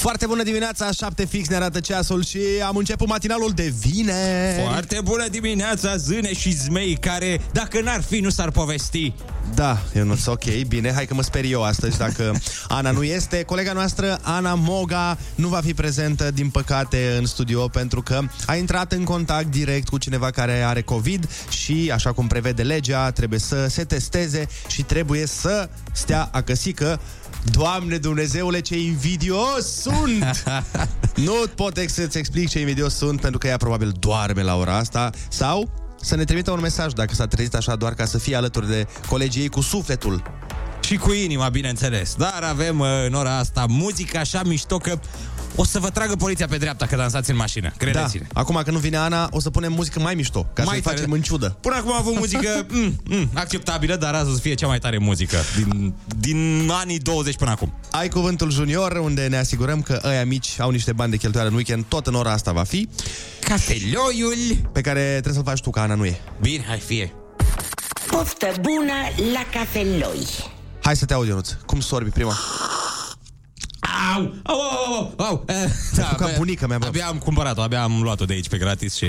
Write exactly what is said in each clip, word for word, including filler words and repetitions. Foarte bună dimineața, șapte fix ne arată ceasul și am început matinalul de vineri. Foarte bună dimineața, zâne și zmei care, dacă n-ar fi, nu s-ar povesti. Da, eu nu sunt ok, bine, hai că mă sper eu astăzi dacă Ana nu este. Colega noastră, Ana Moga, nu va fi prezentă, din păcate, în studio pentru că a intrat în contact direct cu cineva care are COVID și, așa cum prevede legea, trebuie să se testeze și trebuie să stea acăsică. Doamne Dumnezeule, ce invidios sunt! Nu pot să-ți explic ce invidios sunt, pentru că ea probabil doarme la ora asta. Sau să ne trimită un mesaj dacă s-a trezit așa doar ca să fie alături de colegii ei cu sufletul. Și cu inima, bineînțeles. Dar avem în ora asta muzică așa mișto că o să vă tragă poliția pe dreapta că dansați în mașină, credeți-ne. Da. Acum că nu vine Ana, o să punem muzică mai mișto, ca să facem în ciudă. Până acum am avut muzică mm, mm, acceptabilă, dar azi o să fie cea mai tare muzică din, din anii douăzeci până acum. Ai Cuvântul Junior, unde ne asigurăm că ăia mici au niște bani de cheltuială în weekend, tot în ora asta va fi. Cafeloiul pe care trebuie să-l faci tu, că Ana nu e. Bine, hai fie. Poftă bună la cafeloi. Hai să te aud, Ionuț. Cum sorbi prima? Au, au, au, au. Da, ca bunica mea. Abia am cumpărat-o, abia am luat-o de aici pe gratis și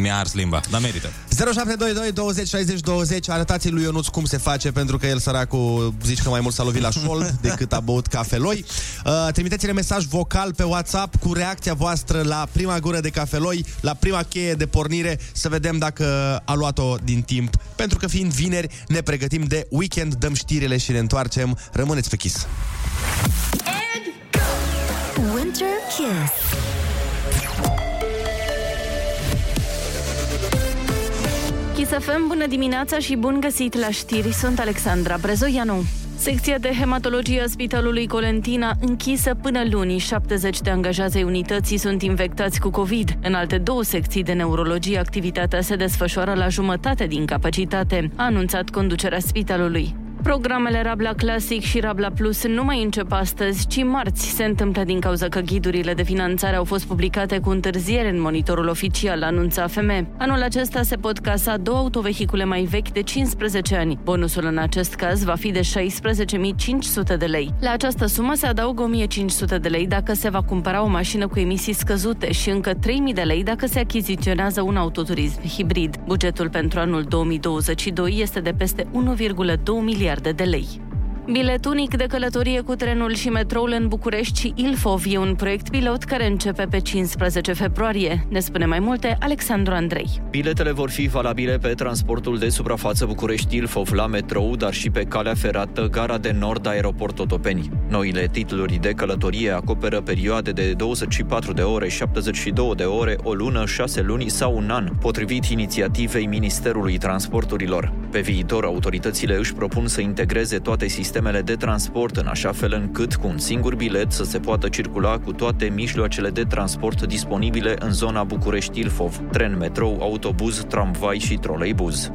mi-a ars limba, dar merită. zero șapte doi doi douăzeci șaizeci douăzeci. Arătați lui Ionuț cum se face, pentru că el, săracul, zici că mai mult s-a lovit la șold decât a băut cafeloi. uh, Trimiteți-ne mesaj vocal pe WhatsApp cu reacția voastră la prima gură de cafeloi, la prima cheie de pornire, să vedem dacă a luat-o din timp. Pentru că fiind vineri, ne pregătim de weekend, dăm știrile și ne întoarcem. Rămâneți pe Kiss. Winter Kiss. Kiss F M, bună dimineața și bun găsit la știri. Sunt Alexandra Brezoianu. Secția de hematologie a Spitalului Colentina închisă până luni. șaptezeci de angajați ai unității sunt infectați cu COVID. În alte două secții de neurologie, activitatea se desfășoară la jumătate din capacitate, a anunțat conducerea spitalului. Programele Rabla Classic și Rabla Plus nu mai încep astăzi, ci marți. Se întâmplă din cauza că ghidurile de finanțare au fost publicate cu întârziere în monitorul oficial, anunța F M E. Anul acesta se pot casa două autovehicule mai vechi de cincisprezece ani. Bonusul în acest caz va fi de șaisprezece mii cinci sute de lei. La această sumă se adaugă o mie cinci sute de lei dacă se va cumpăra o mașină cu emisii scăzute și încă trei mii de lei dacă se achiziționează un autoturism hibrid. Bugetul pentru anul două mii douăzeci și doi este de peste unu virgulă doi miliarde de lei. Bilet unic de călătorie cu trenul și metroul în București și Ilfov e un proiect pilot care începe pe cincisprezece februarie. Ne spune mai multe Alexandru Andrei. Biletele vor fi valabile pe transportul de suprafață București-Ilfov, la metrou, dar și pe calea ferată Gara de Nord-Aeroport Otopeni. Noile titluri de călătorie acoperă perioade de douăzeci și patru de ore, șaptezeci și două de ore, o lună, șase luni sau un an, potrivit inițiativei Ministerului Transporturilor. Pe viitor, autoritățile își propun să integreze toate sistemele de transport în așa fel încât cu un singur bilet să se poată circula cu toate mijloacele de transport disponibile în zona București-Ilfov: tren, metrou, autobuz, tramvai și troleibuz.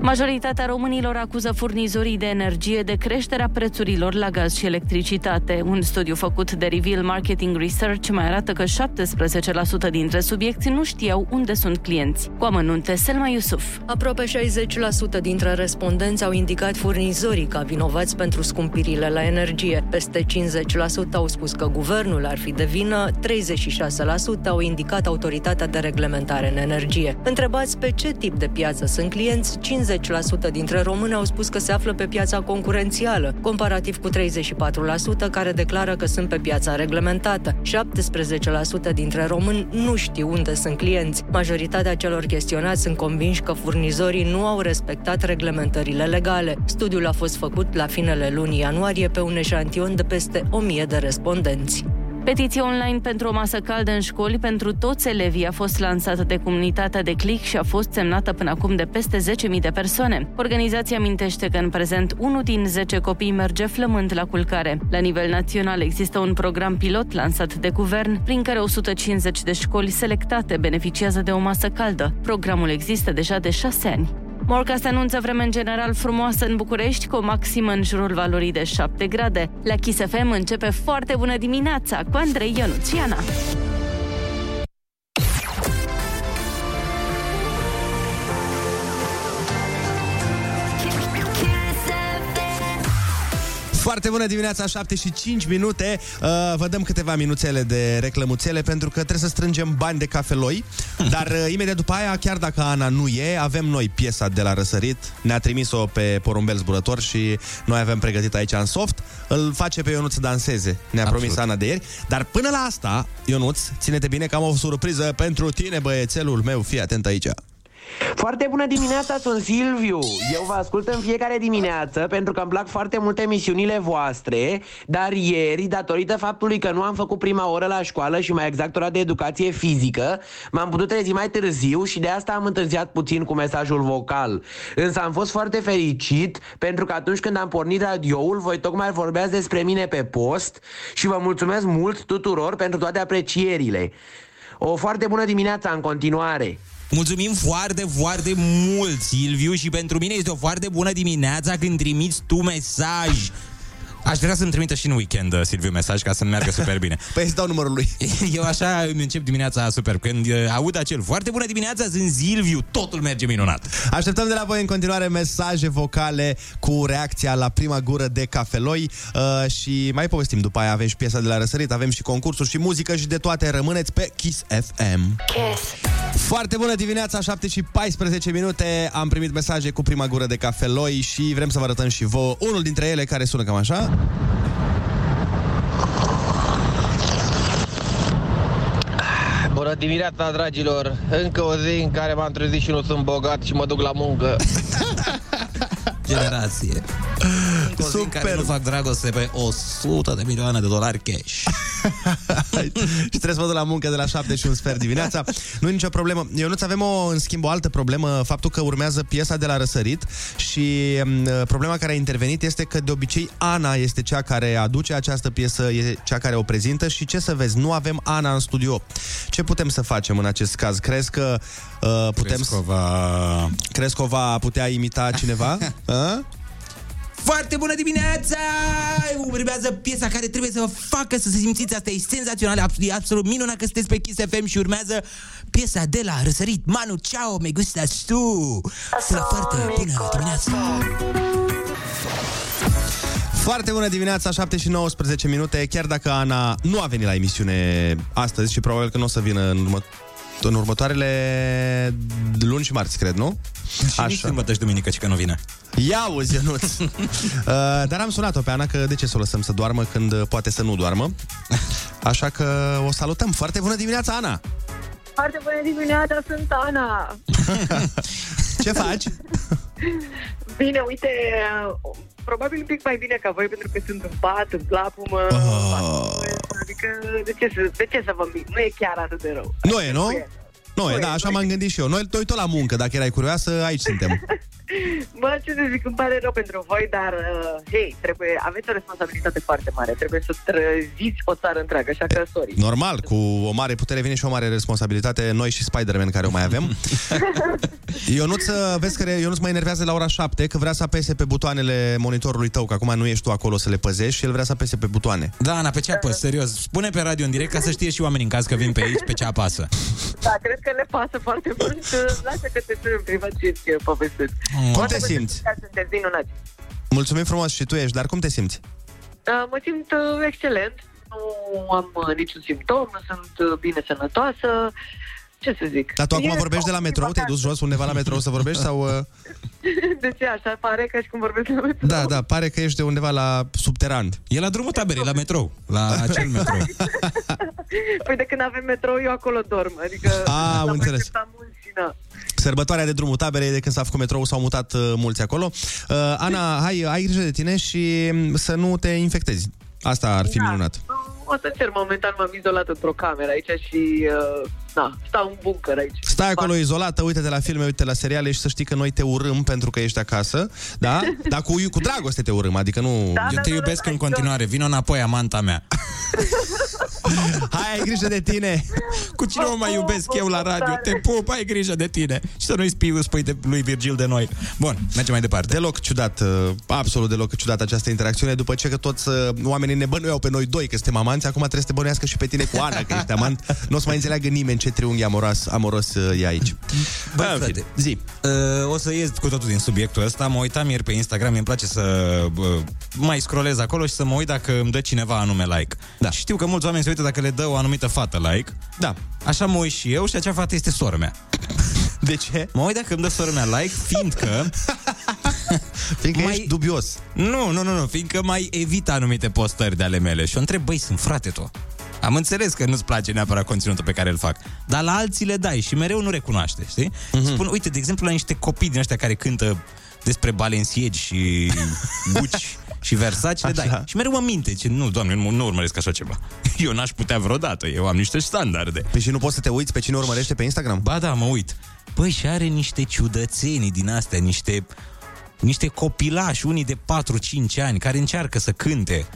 Majoritatea românilor acuză furnizorii de energie de creșterea prețurilor la gaz și electricitate. Un studiu făcut de Reveal Marketing Research mai arată că șaptesprezece la sută dintre subiecți nu știau unde sunt clienți. Cu amănunte, Selma Iusuf. Aproape șaizeci la sută dintre respondenți au indicat furnizorii ca vinovați pentru scumpirile la energie. Peste cincizeci la sută au spus că guvernul ar fi de vină, treizeci și șase la sută au indicat Autoritatea de Reglementare în Energie. Întrebați pe ce tip de piață sunt clienți, cincizeci la sută dintre români au spus că se află pe piața concurențială, comparativ cu treizeci și patru la sută care declară că sunt pe piața reglementată. șaptesprezece la sută dintre români nu știu unde sunt clienți. Majoritatea celor chestionați sunt convinși că furnizorii nu au respectat reglementările legale. Studiul a fost făcut la finele lunii ianuarie pe un eșantion de peste o mie de respondenți. Petiția online pentru o masă caldă în școli pentru toți elevii a fost lansată de comunitatea de Click și a fost semnată până acum de peste zece mii de persoane. Organizația amintește că în prezent unul din zece copii merge flămând la culcare. La nivel național există un program pilot lansat de guvern, prin care o sută cincizeci de școli selectate beneficiază de o masă caldă. Programul există deja de șase ani. Morca se anunță vreme în general frumoasă în București, cu o maximă în jurul valorii de șapte grade. La Kiss F M începe Foarte bună dimineața cu Andrei, Ionuț și Ana. Foarte bună dimineața, șapte și cinci minute. Uh, vă dăm câteva minuțele de reclămuțele, pentru că trebuie să strângem bani de cafeloi. Dar uh, imediat după aia, chiar dacă Ana nu e, avem noi piesa de la răsărit. Ne-a trimis-o pe porumbel zburător și noi avem pregătit aici în soft. Îl face pe Ionuț să danseze. Ne-a Absolut. promis Ana de ieri. Dar până la asta, Ionuț, ține-te bine că am o surpriză pentru tine, băiețelul meu. Fii atent aici. Foarte bună dimineața, sunt Silviu. Eu vă ascult în fiecare dimineață pentru că îmi plac foarte mult emisiunile voastre. Dar ieri, datorită faptului că nu am făcut prima oră la școală și mai exact ora de educație fizică, m-am putut trezi mai târziu și de asta am întârziat puțin cu mesajul vocal. Însă am fost foarte fericit pentru că atunci când am pornit radioul, voi tocmai vorbeați despre mine pe post. Și vă mulțumesc mult tuturor pentru toate aprecierile. O foarte bună dimineața în continuare. Mulțumim foarte, foarte mult, Silviu, și pentru mine este o foarte bună dimineața când trimiți tu mesaj. Aș vrea să-mi trimită și în weekend, Silviu, mesaj ca să-mi meargă super bine. Păi îți dau numărul lui. Eu așa îmi încep dimineața super. Când aud acel foarte bună dimineața, sunt Silviu, totul merge minunat. Așteptăm de la voi în continuare mesaje vocale cu reacția la prima gură de cafeloi uh, și mai povestim după aia. Avem și piesa de la răsărit, avem și concursuri și muzică și de toate. Rămâneți pe Kiss F M. Kiss. Foarte bună dimineața, șapte și paisprezece minute. Am primit mesaje cu prima gură de cafeloi și vrem să vă arătăm și vouă unul dintre ele care sună cam așa. Bună dimineața, dragilor! Încă o zi în care m-am trezit și nu sunt bogat și mă duc la muncă. Generație. Încă o zi în care nu fac dragoste pe o sută de milioane de dolari cash. Și trebuie să mă duc la muncă de la șapte și un sfert dimineața. Nu e nicio problemă. Eu nu-ți avem o, în schimb, o altă problemă. Faptul că urmează piesa de la răsărit și problema care a intervenit este că de obicei Ana este cea care aduce această piesă, e cea care o prezintă și ce să vezi, nu avem Ana în studio. Ce putem să facem în acest caz? Crezi că uh, putem... Crescova... Crescova putea imita cineva? A? Foarte bună dimineața! Urmează piesa care trebuie să vă facă să se simțiți. Asta e senzațional, absolut, absolut minunat că sunteți pe Kiss F M și urmează piesa de la răsărit. Manu, ciao, me gustas tu! Foarte bună dimineața! Foarte bună dimineața, șapte și nouăsprezece minute. Chiar dacă Ana nu a venit la emisiune astăzi și probabil că nu o să vină în urmă... în următoarele luni și marți, cred, nu? Și nici sâmbătă și duminică, ci că nu vine. Ia uzi, Ionuț! uh, dar am sunat-o pe Ana, că de ce să o lăsăm să doarmă când poate să nu doarmă? Așa că o salutăm. Foarte bună dimineața, Ana! Foarte bună dimineața, sunt Ana! Ce faci? Bine, uite, probabil un pic mai bine ca voi, pentru că sunt în pat, în plapumă, oh. Adică, de ce, de ce să vă mic? Nu e chiar atât de rău. Nu e, nu? Nu e, da, așa m-am gândit și eu. Noi tot la muncă, dacă erai curioasă, aici suntem. Bă, ce să zic, îmi pare rău pentru voi, dar, uh, hei, trebuie, aveți o responsabilitate foarte mare. Trebuie să trăziți o țară întreagă, așa că, sorry. Normal, cu o mare putere vine și o mare responsabilitate. Noi și Spider-Man care o mai avem. Ionuț, vezi că Ionuț mă enervează la ora șapte, că vrea să apese pe butoanele monitorului tău, că acum nu ești tu acolo să le păzești și el vrea să apese pe butoane. Da, Ana, pe ce apăs, serios? Spune pe radio în direct ca să știe și oamenii în caz că vin pe aici, pe ce apasă. Da, cred că le pasă foarte mult. Lasă că te spune în privat ce e povestit. Cum te simți? Mulțumim frumos, și tu ești, dar cum te simți? Uh, mă simt uh, excelent, nu am uh, niciun simptom, sunt uh, bine sănătoasă, ce să zic. Dar tu acum e vorbești de la metrou, te-ai dus jos undeva la metrou să vorbești sau... Uh... De ce așa? Pare ca și cum vorbești la metrou. Da, da, pare că ești de undeva la subteran. E la drumul taberei, la metrou, la acel metrou. Păi de când avem metrou, eu acolo dorm, adică... Ah, am înțeles. Da. Sărbătoarea de drumul taberei, de când s-a făcut metrou, s-au mutat uh, mulți acolo. uh, Ana, hai, ai grijă de tine și să nu te infectezi. Asta ar fi da. minunat. O să cer, momentan m-am izolat într-o cameră aici și uh, na, stau în bunker aici. Stai acolo izolată, uite-te la filme, uite-te la seriale și să știi că noi te urâm pentru că ești acasă, da? Dar cu, cu dragoste te urâm, adică nu... Da, eu te iubesc în continuare, vină înapoi, amanta mea. Hai, ai grijă de tine. Cu cine o mai iubesc eu la radio? Te pup, ai grijă de tine. Și să nu-i spui, spui de lui Virgil de noi. Bun, mergem mai departe. Deloc ciudat, absolut deloc ciudat această interacțiune. După ce că toți oamenii ne bănuiau pe noi doi că suntem amanți, acum trebuie să te bănuiască și pe tine cu Ana că ești amant. Nu o să mai înțeleagă nimeni ce triunghi amoros, amoros e aici. Bă, frate, zi. O să ies cu totul din subiectul ăsta. Mă uitam ieri pe Instagram, îmi place să mai scrollez acolo și să mă uit dacă îmi dă cineva anume like. Da. Și știu că mulți oameni se uită dacă le dă o anumită fată like. Da. Așa mă uit și eu și acea fată este sora mea. De ce? Mă uit dacă îmi dă sora mea like, fiindcă... fiindcă mai... ești dubios. Nu, nu, nu, nu, fiindcă mai evit anumite postări de ale mele. Și o întreb, băi, sunt frate tu. Am înțeles că nu-ți place neapărat conținutul pe care îl fac, dar la alții le dai și mereu nu recunoaște, știi? Mm-hmm. Spun, uite, de exemplu, la niște copii din ăștia care cântă despre Balenciagi și Gucci și Versace, le dai. Și mereu mă minte, ce, nu, doamne, nu, nu urmăresc așa ceva. Eu n-aș putea vreodată, eu am niște standarde. Păi și nu poți să te uiți pe cine urmărește pe Instagram? Ba da, mă uit. Păi și are niște ciudățenii din astea, niște, niște copilași, unii de patru-cinci ani, care încearcă să cânte.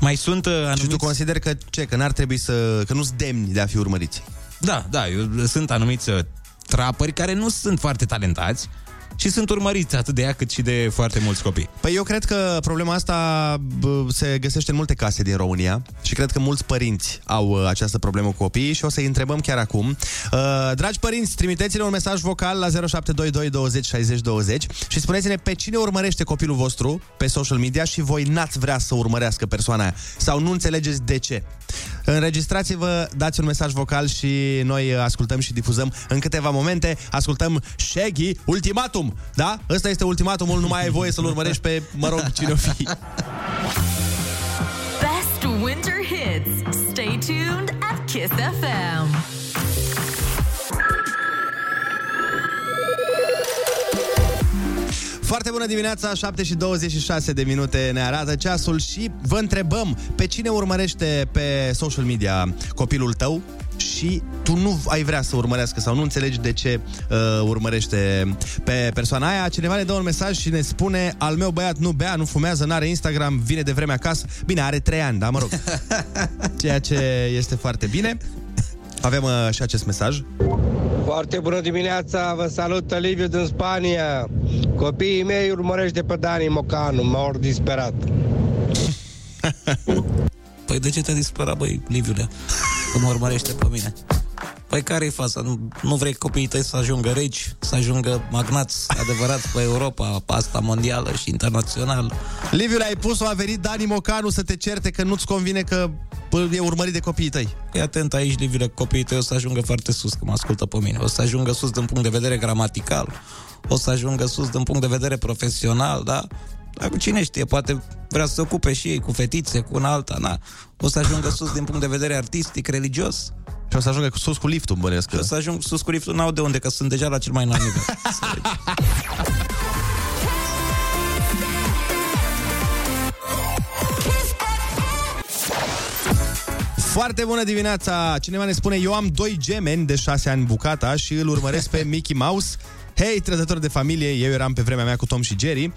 Mai sunt uh, anumiți... Și tu consideri că ce? Că n-ar trebui să... Că nu-s demni de a fi urmăriți. Da, da, eu, sunt anumiți uh, trapări care nu sunt foarte talentați și sunt urmăriți atât de ea cât și de foarte mulți copii. Păi eu cred că problema asta se găsește în multe case din România și cred că mulți părinți au această problemă cu copiii și o să-i întrebăm chiar acum. Dragi părinți, trimiteți-ne un mesaj vocal la zero șapte doi doi douăzeci șaizeci douăzeci și spuneți-ne pe cine urmărește copilul vostru pe social media și voi n-ați vrea să urmărească persoana aia sau nu înțelegeți de ce. Înregistrați-vă, dați un mesaj vocal și noi ascultăm și difuzăm în câteva momente. Ascultăm Shaggy, Ultimatum. Da? Ăsta este ultimatumul, nu mai ai voie să-l urmărești pe, mă rog, cine-o fi. Best winter hits. Stay tuned at Kiss F M. Foarte bună dimineața, șapte și douăzeci și șase de minute ne arată ceasul și vă întrebăm pe cine urmărește pe social media copilul tău și tu nu ai vrea să urmărească sau nu înțelegi de ce uh, urmărește pe persoana aia. Cineva ne dă un mesaj și ne spune: al meu băiat nu bea, nu fumează, n-are Instagram, vine de vreme acasă. Bine, are trei ani, da, mă rog. Ceea ce este foarte bine. Avem uh, și acest mesaj. Foarte bună dimineața, vă salută Liviu din Spania. Copiii mei urmărește pe Dani Mocanu, m-au disperat. Păi de ce te-a disperat, băi, Liviule? Că mă urmărește pe mine. Păi care-i fața? Nu, nu vrei copiii tăi să ajungă regi, să ajungă magnați adevărați pe Europa, pe asta mondială și internațională? Liviu, ai pus-o, a venit Dani Mocanu să te certe că nu-ți convine că e urmărit de copiii tăi. E atent aici, Liviu, copiii tăi o să ajungă foarte sus, că mă ascultă pe mine. O să ajungă sus din punct de vedere gramatical, o să ajungă sus din punct de vedere profesional, da? Dar cine știe, poate vrea să se ocupe și ei cu fetițe, cu una alta, na. O să ajungă sus din punct de vedere artistic, religios. Și o să ajungă sus cu liftul, îmi bănesc. O să ajung sus cu liftul, n-au de unde, că sunt deja la cel mai înalt nivel. Foarte bună dimineața! Cineva ne spune: eu am doi gemeni de șase ani bucata și îl urmăresc pe Mickey Mouse. Hei, trădători de familie, eu eram pe vremea mea cu Tom și Jerry.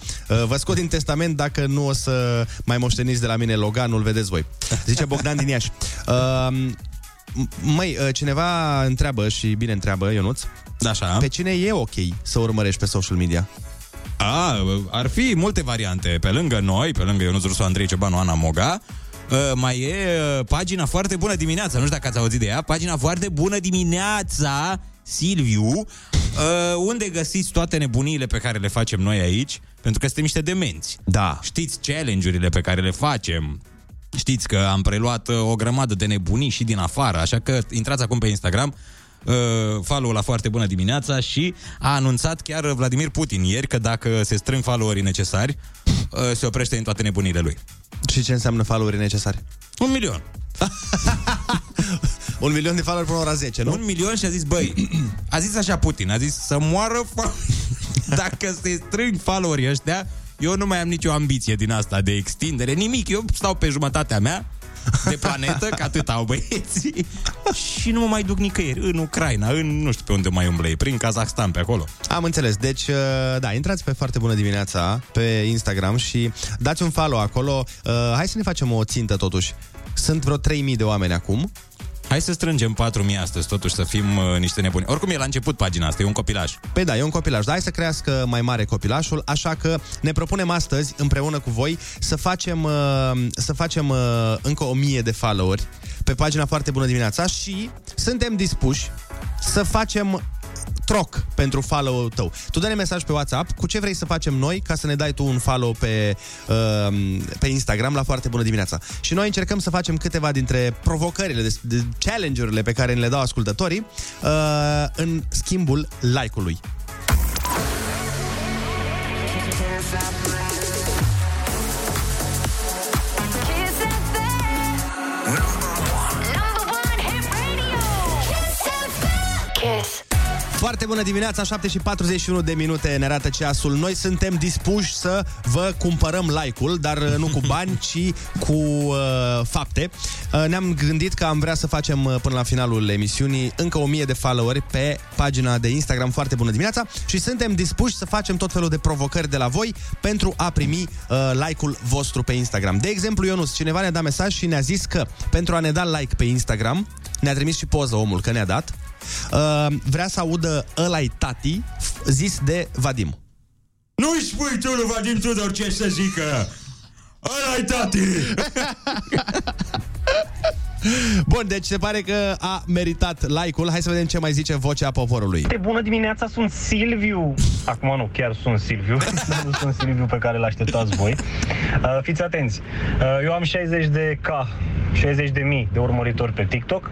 Vă scot din testament dacă nu o să mai moșteniți de la mine Loganul, vedeți voi. Zice Bogdan din Iași. Uh, măi, cineva întreabă, și bine întreabă, Ionuț. Așa. Pe cine e ok să urmărești pe social media? A, ar fi multe variante. Pe lângă noi, pe lângă Ionuț Rusu, Andrei Ciobanu, Ana Moga, Uh, mai e uh, pagina Foarte Bună Dimineața. Nu știu dacă ați auzit de ea. Pagina Foarte Bună Dimineața Silviu, uh, unde găsiți toate nebuniile pe care le facem noi aici, pentru că suntem niște demenți. Da. Știți challenge-urile pe care le facem. Știți că am preluat uh, o grămadă de nebunii și din afară. Așa că intrați acum pe Instagram, uh, follow la Foarte Bună Dimineața. Și a anunțat chiar Vladimir Putin ieri că dacă se strâng followerii necesari, uh, se oprește în toate nebuniile lui. Și ce înseamnă followerii necesari? Un milion. Un milion de followeri până ora zece, nu? Un milion și a zis, băi, a zis așa Putin, a zis să moară fo- dacă se strâng followerii ăștia, eu nu mai am nicio ambiție din asta de extindere, nimic, eu stau pe jumătatea mea de planetă, că atât au băieții, și nu mă mai duc nicăieri, în Ucraina, în nu știu pe unde mai umblă ei, prin Kazakhstan, pe acolo. Am înțeles, deci, da, intrați pe Foarte Bună Dimineața pe Instagram și dați un follow acolo. Hai să ne facem o țintă totuși. Sunt vreo trei mii de oameni acum. Hai să strângem patru mii astăzi, totuși să fim uh, niște nebuni. Oricum e la început pagina asta, e un copilaj. Păi da, e un copilaj, dar hai să crească mai mare copilașul, așa că ne propunem astăzi, împreună cu voi, să facem, uh, să facem uh, încă o mie de followeri pe pagina Foarte Bună Dimineața și suntem dispuși să facem troc pentru follow-ul tău. Tu dă-ne mesaj pe WhatsApp cu ce vrei să facem noi ca să ne dai tu un follow pe, uh, pe Instagram la Foarte Bună Dimineața. Și noi încercăm să facem câteva dintre provocările, de, de challenge-urile pe care ne le dau ascultătorii uh, în schimbul like-ului. Foarte bună dimineața, șapte și patruzeci și unu de minute ne arată ceasul. Noi suntem dispuși să vă cumpărăm like-ul, dar nu cu bani, ci cu uh, fapte. Uh, ne-am gândit că am vrea să facem până la finalul emisiunii încă o mie de followeri pe pagina de Instagram Foarte Bună Dimineața și suntem dispuși să facem tot felul de provocări de la voi pentru a primi uh, like-ul vostru pe Instagram. De exemplu, Ionuț, cineva ne-a dat mesaj și ne-a zis că pentru a ne da like pe Instagram, ne-a trimis și poză omul că ne-a dat. Uh, vrea să audă ăla-i tati zis de Vadim. Nu-i spui tu lui Vadim Tudor ce să zică. Ăla-i tati. Bun, deci se pare că a meritat like-ul. Hai să vedem ce mai zice vocea poporului. Bună dimineața, sunt Silviu. Acum nu, chiar sunt Silviu. Nu sunt Silviu pe care l-așteptați voi. uh, Fiți atenți. uh, Eu am șaizeci de mii de urmăritori pe TikTok.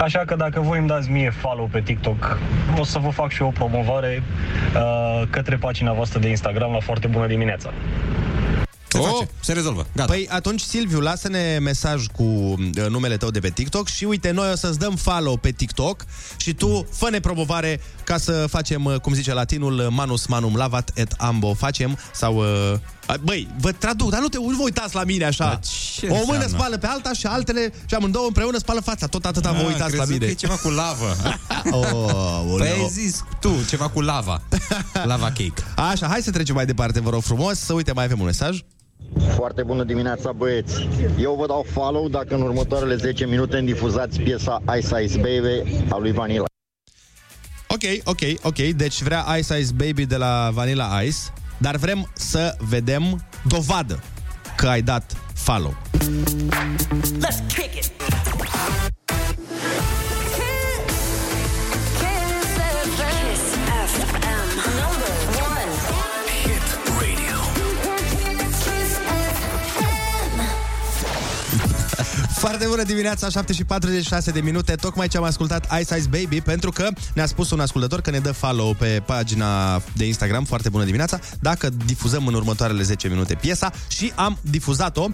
Așa că dacă voi îmi dați mie follow pe TikTok, o să vă fac și eu o promovare uh, către pagina voastră de Instagram la Foarte Bună Dimineața. Se, oh, se rezolvă. Gata. Păi atunci, Silviu, lasă-ne mesaj cu uh, numele tău de pe TikTok și uite, noi o să-ți dăm follow pe TikTok și tu fă-ne promovare ca să facem, uh, cum zice latinul, manus manum lavat et ambo facem, sau... Uh, băi, vă traduc, dar nu, te, nu vă uitați la mine așa. O mână spală pe alta și altele și amândouă împreună spală fața. Tot atâta vă uitați la mine. Că e ceva cu lavă. Oh, păi ai zis tu, ceva cu lava. Lava cake. Așa, hai să trecem mai departe, vă rog frumos. Să uite, mai avem un mesaj. Foarte bună dimineața, băieți. Eu vă dau follow dacă în următoarele zece minute îmi difuzați piesa Ice Ice Baby a lui Vanilla. Ok, ok, ok. Deci vrea Ice Ice Baby de la Vanilla Ice. Dar vrem să vedem dovadă că ai dat follow. Let's kick it. Foarte bună dimineața, șapte și patruzeci și șase de minute. Tocmai ce am ascultat Ice Ice Baby, pentru că ne-a spus un ascultător că ne dă follow pe pagina de Instagram Foarte Bună Dimineața dacă difuzăm în următoarele zece minute piesa și am difuzat-o.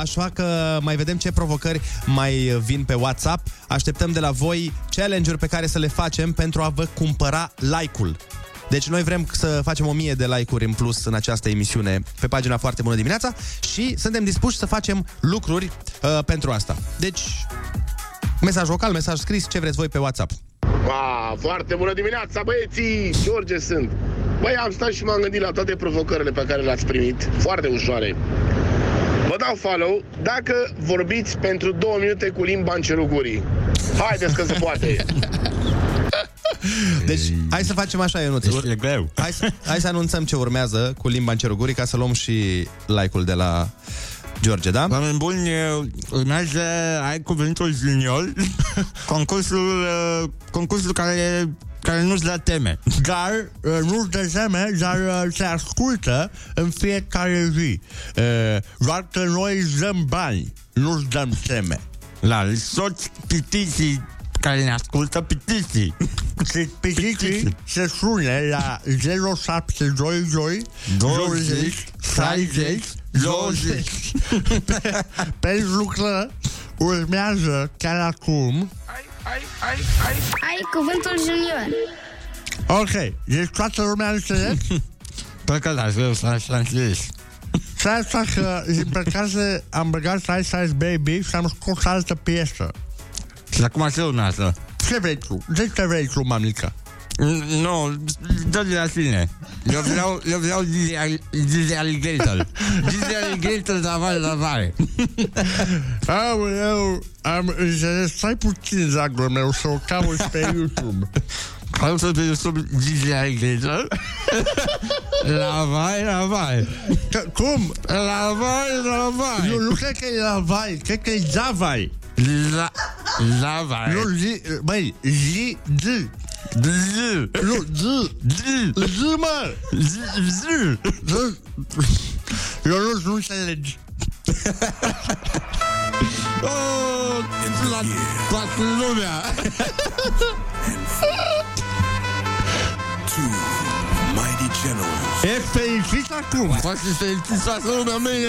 Așa că mai vedem ce provocări mai vin pe WhatsApp. Așteptăm de la voi challenge-uri pe care să le facem pentru a vă cumpăra like-ul. Deci noi vrem să facem o mie de like-uri în plus în această emisiune pe pagina Foarte Bună Dimineața și suntem dispuși să facem lucruri uh, pentru asta. Deci, mesaj vocal, mesaj scris, ce vreți voi pe WhatsApp. Ba, foarte bună dimineața, băieții! George sunt! Băi, am stat și m-am gândit la toate provocările pe care le-ați primit, foarte ușoare. Vă dau follow dacă vorbiți pentru două minute cu limba în cerul gurii. Haideți că se poate! Deci, hai să facem așa, Ionuț. E greu. Hai să, hai să anunțăm ce urmează cu limba în cerul gurii ca să luăm și like-ul de la George, da? Oameni buni, urmează Ai Cuvântul Junior, concursul, concursul care, care nu-ți dă teme. Dar, nu-ți dă teme, dar se ascultă în fiecare zi. Doar că noi îți dăm bani, nu-ți dăm teme. La toți pitiții care ne ascultă, pitiții. Pitiții se sune la zero șapte doi doi douăzeci șaizeci douăzeci. Pentru că urmează chiar acum Ai, ai, ai, ai. Ai Cuvântul Junior. Ok, deci toată lumea înțeles? Păi că da, vreau să așa înțeles. Și asta că, din păcate, am băgat Ice Ice Baby și am scos altă piesă. Și acum se urmează. Ce vrei tu? De ce vrei tu, mamica? Nu, tot de la tine. Eu vreau, eu vreau Dizzy Alligator. Dizzy Alligator la mare, la mare. Aoleu, am înțeles, stai puțin, dragul meu, să o cauți pe YouTube. Cauți pe YouTube Dizzy Alligator? La mare, la mare. Cum? La mare, la mare. Eu nu cred că e la mare, cred că e Zavai. La... Zavai. Nu, zi, băi, zi, zi. Z. Nu, Z. Z. Z, mă! Z. Z. Z. Eu nu înțelegi. Oh, la toată lumea! E fericit acum! Poate să fericit toată lumea mâine!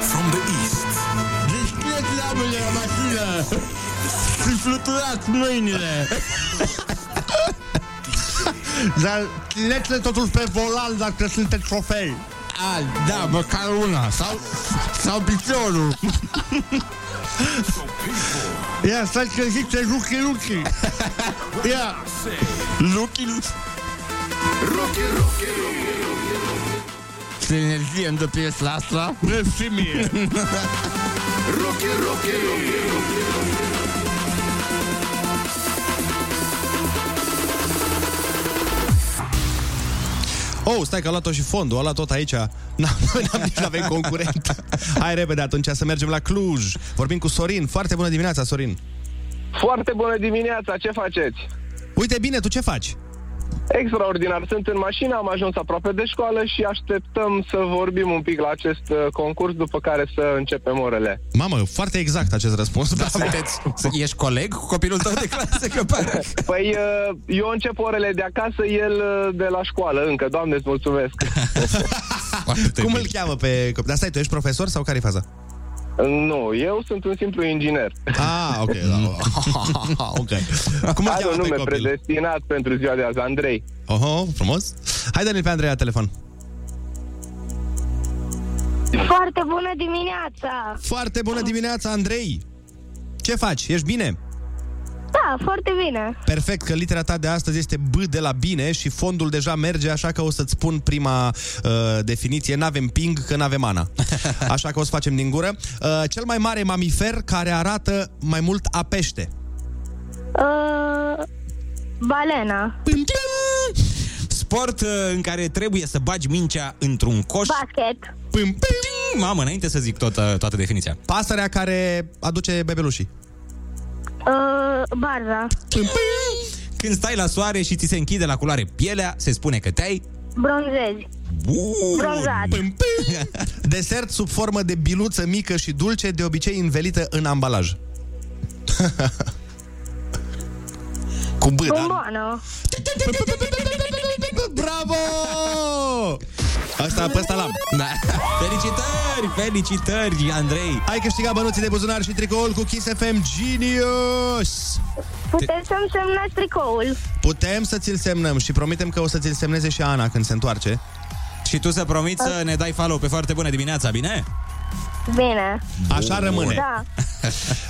From the East. Deschide leamele la mașină! Și fluturați mâinile. Dar țineți-le totuși pe volan dacă sunteți șoferi. A, da, măcar una. Sau, sau piciorul. Ia, stai că zice Ruki Ruki. Ia Ruki Ruki Ruki Ruki Ce energie îmi dă piesa asta. Mersi mie. Ruki Ruki Ruki Ruki. Oh, stai că a luat-o și fondul, a luat tot aici. Noi nici n-avem concurent. Hai repede atunci să mergem la Cluj. Vorbim cu Sorin. Foarte bună dimineața, Sorin. Foarte bună dimineața, ce faceți? Uite bine, tu ce faci? Extraordinar, sunt în mașină, am ajuns aproape de școală și așteptăm să vorbim un pic la acest concurs, după care să începem orele. Mamă, foarte exact acest răspuns. Da, sunteți, ești coleg cu copilul tău de clasă, că pare. Păi eu încep orele de acasă, el de la școală încă, Doamne, îți mulțumesc. Cum îl cheamă pe copil? Dar stai, tu ești profesor sau care-i faza? Nu, eu sunt un simplu inginer. Ah, ok, da. Ok. Cum are un nume predestinat pentru ziua de azi, Andrei. Oho, frumos. Hai dă-ne pe Andrei la telefon. Foarte bună dimineața. Foarte bună dimineața, Andrei. Ce faci? Ești bine? Da, foarte bine. Perfect, că litera ta de astăzi este B de la bine și fondul deja merge, așa că o să-ți spun prima uh, definiție. N-avem ping, că n-avem Ana. Așa că o să facem din gură. Uh, cel mai mare mamifer care arată mai mult a pește. Uh, balena. Sport uh, în care trebuie să bagi mingea într-un coș. Basket. Pim, pim. Mamă, înainte să zic tot, uh, toată definiția. Pasărea care aduce bebelușii. Uh, barza. Când stai la soare și ți se închide la culoare pielea, se spune că te-ai... bronzezi. Bun. Bronzat. Pim, pim. Desert sub formă de biluță mică și dulce, de obicei învelită în ambalaj. Cu bă, da? Bravo! Asta, pe ăsta l-am. Da. Felicitări, felicitări, Andrei. Ai câștigat bănuții de buzunar și tricoul cu Kiss F M Genius. Putem să-mi semnați tricoul. Putem să ți-l semnăm și promitem că o să ți-l semneze și Ana când se întoarce. Și tu să promiți să ne dai follow pe Foarte Bună Dimineața, bine? Bine. Așa rămâne. Da.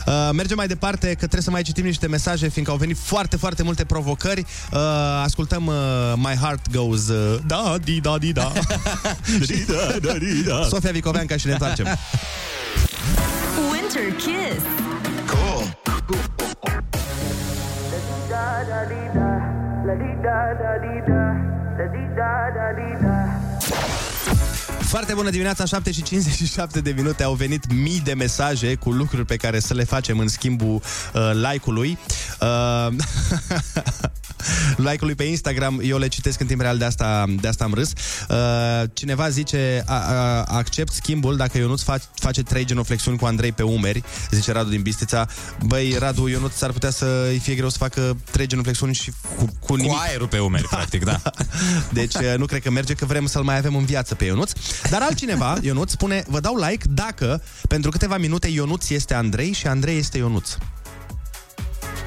Uh, mergem mai departe, că trebuie să mai citim niște mesaje, fiindcă au venit foarte, foarte multe provocări. Uh, ascultăm uh, My Heart Goes uh, da, di, da, di, da. Da, da, di, da. Sofia Vicoveanca și ne întoarcem. Winter Kiss. Cool. Foarte bună dimineața, șapte și cincizeci și șapte de minute, au venit mii de mesaje cu lucruri pe care să le facem în schimbul uh, like-ului. Uh, like-ului pe Instagram, eu le citesc în timp real, de asta, de asta am râs. Uh, cineva zice, a, a, accept schimbul dacă Ionuț fa- face trei genoflexiuni cu Andrei pe umeri, zice Radu din Bistița. Băi, Radu, Ionuț s-ar putea să îi fie greu să facă trei genoflexiuni și cu, cu nimic. Cu aerul pe umeri, practic, da. Deci nu cred că merge, că vrem să-l mai avem în viață pe Ionuț. Dar altcineva, Ionuț, spune, vă dau like dacă pentru câteva minute Ionuț este Andrei și Andrei este Ionuț.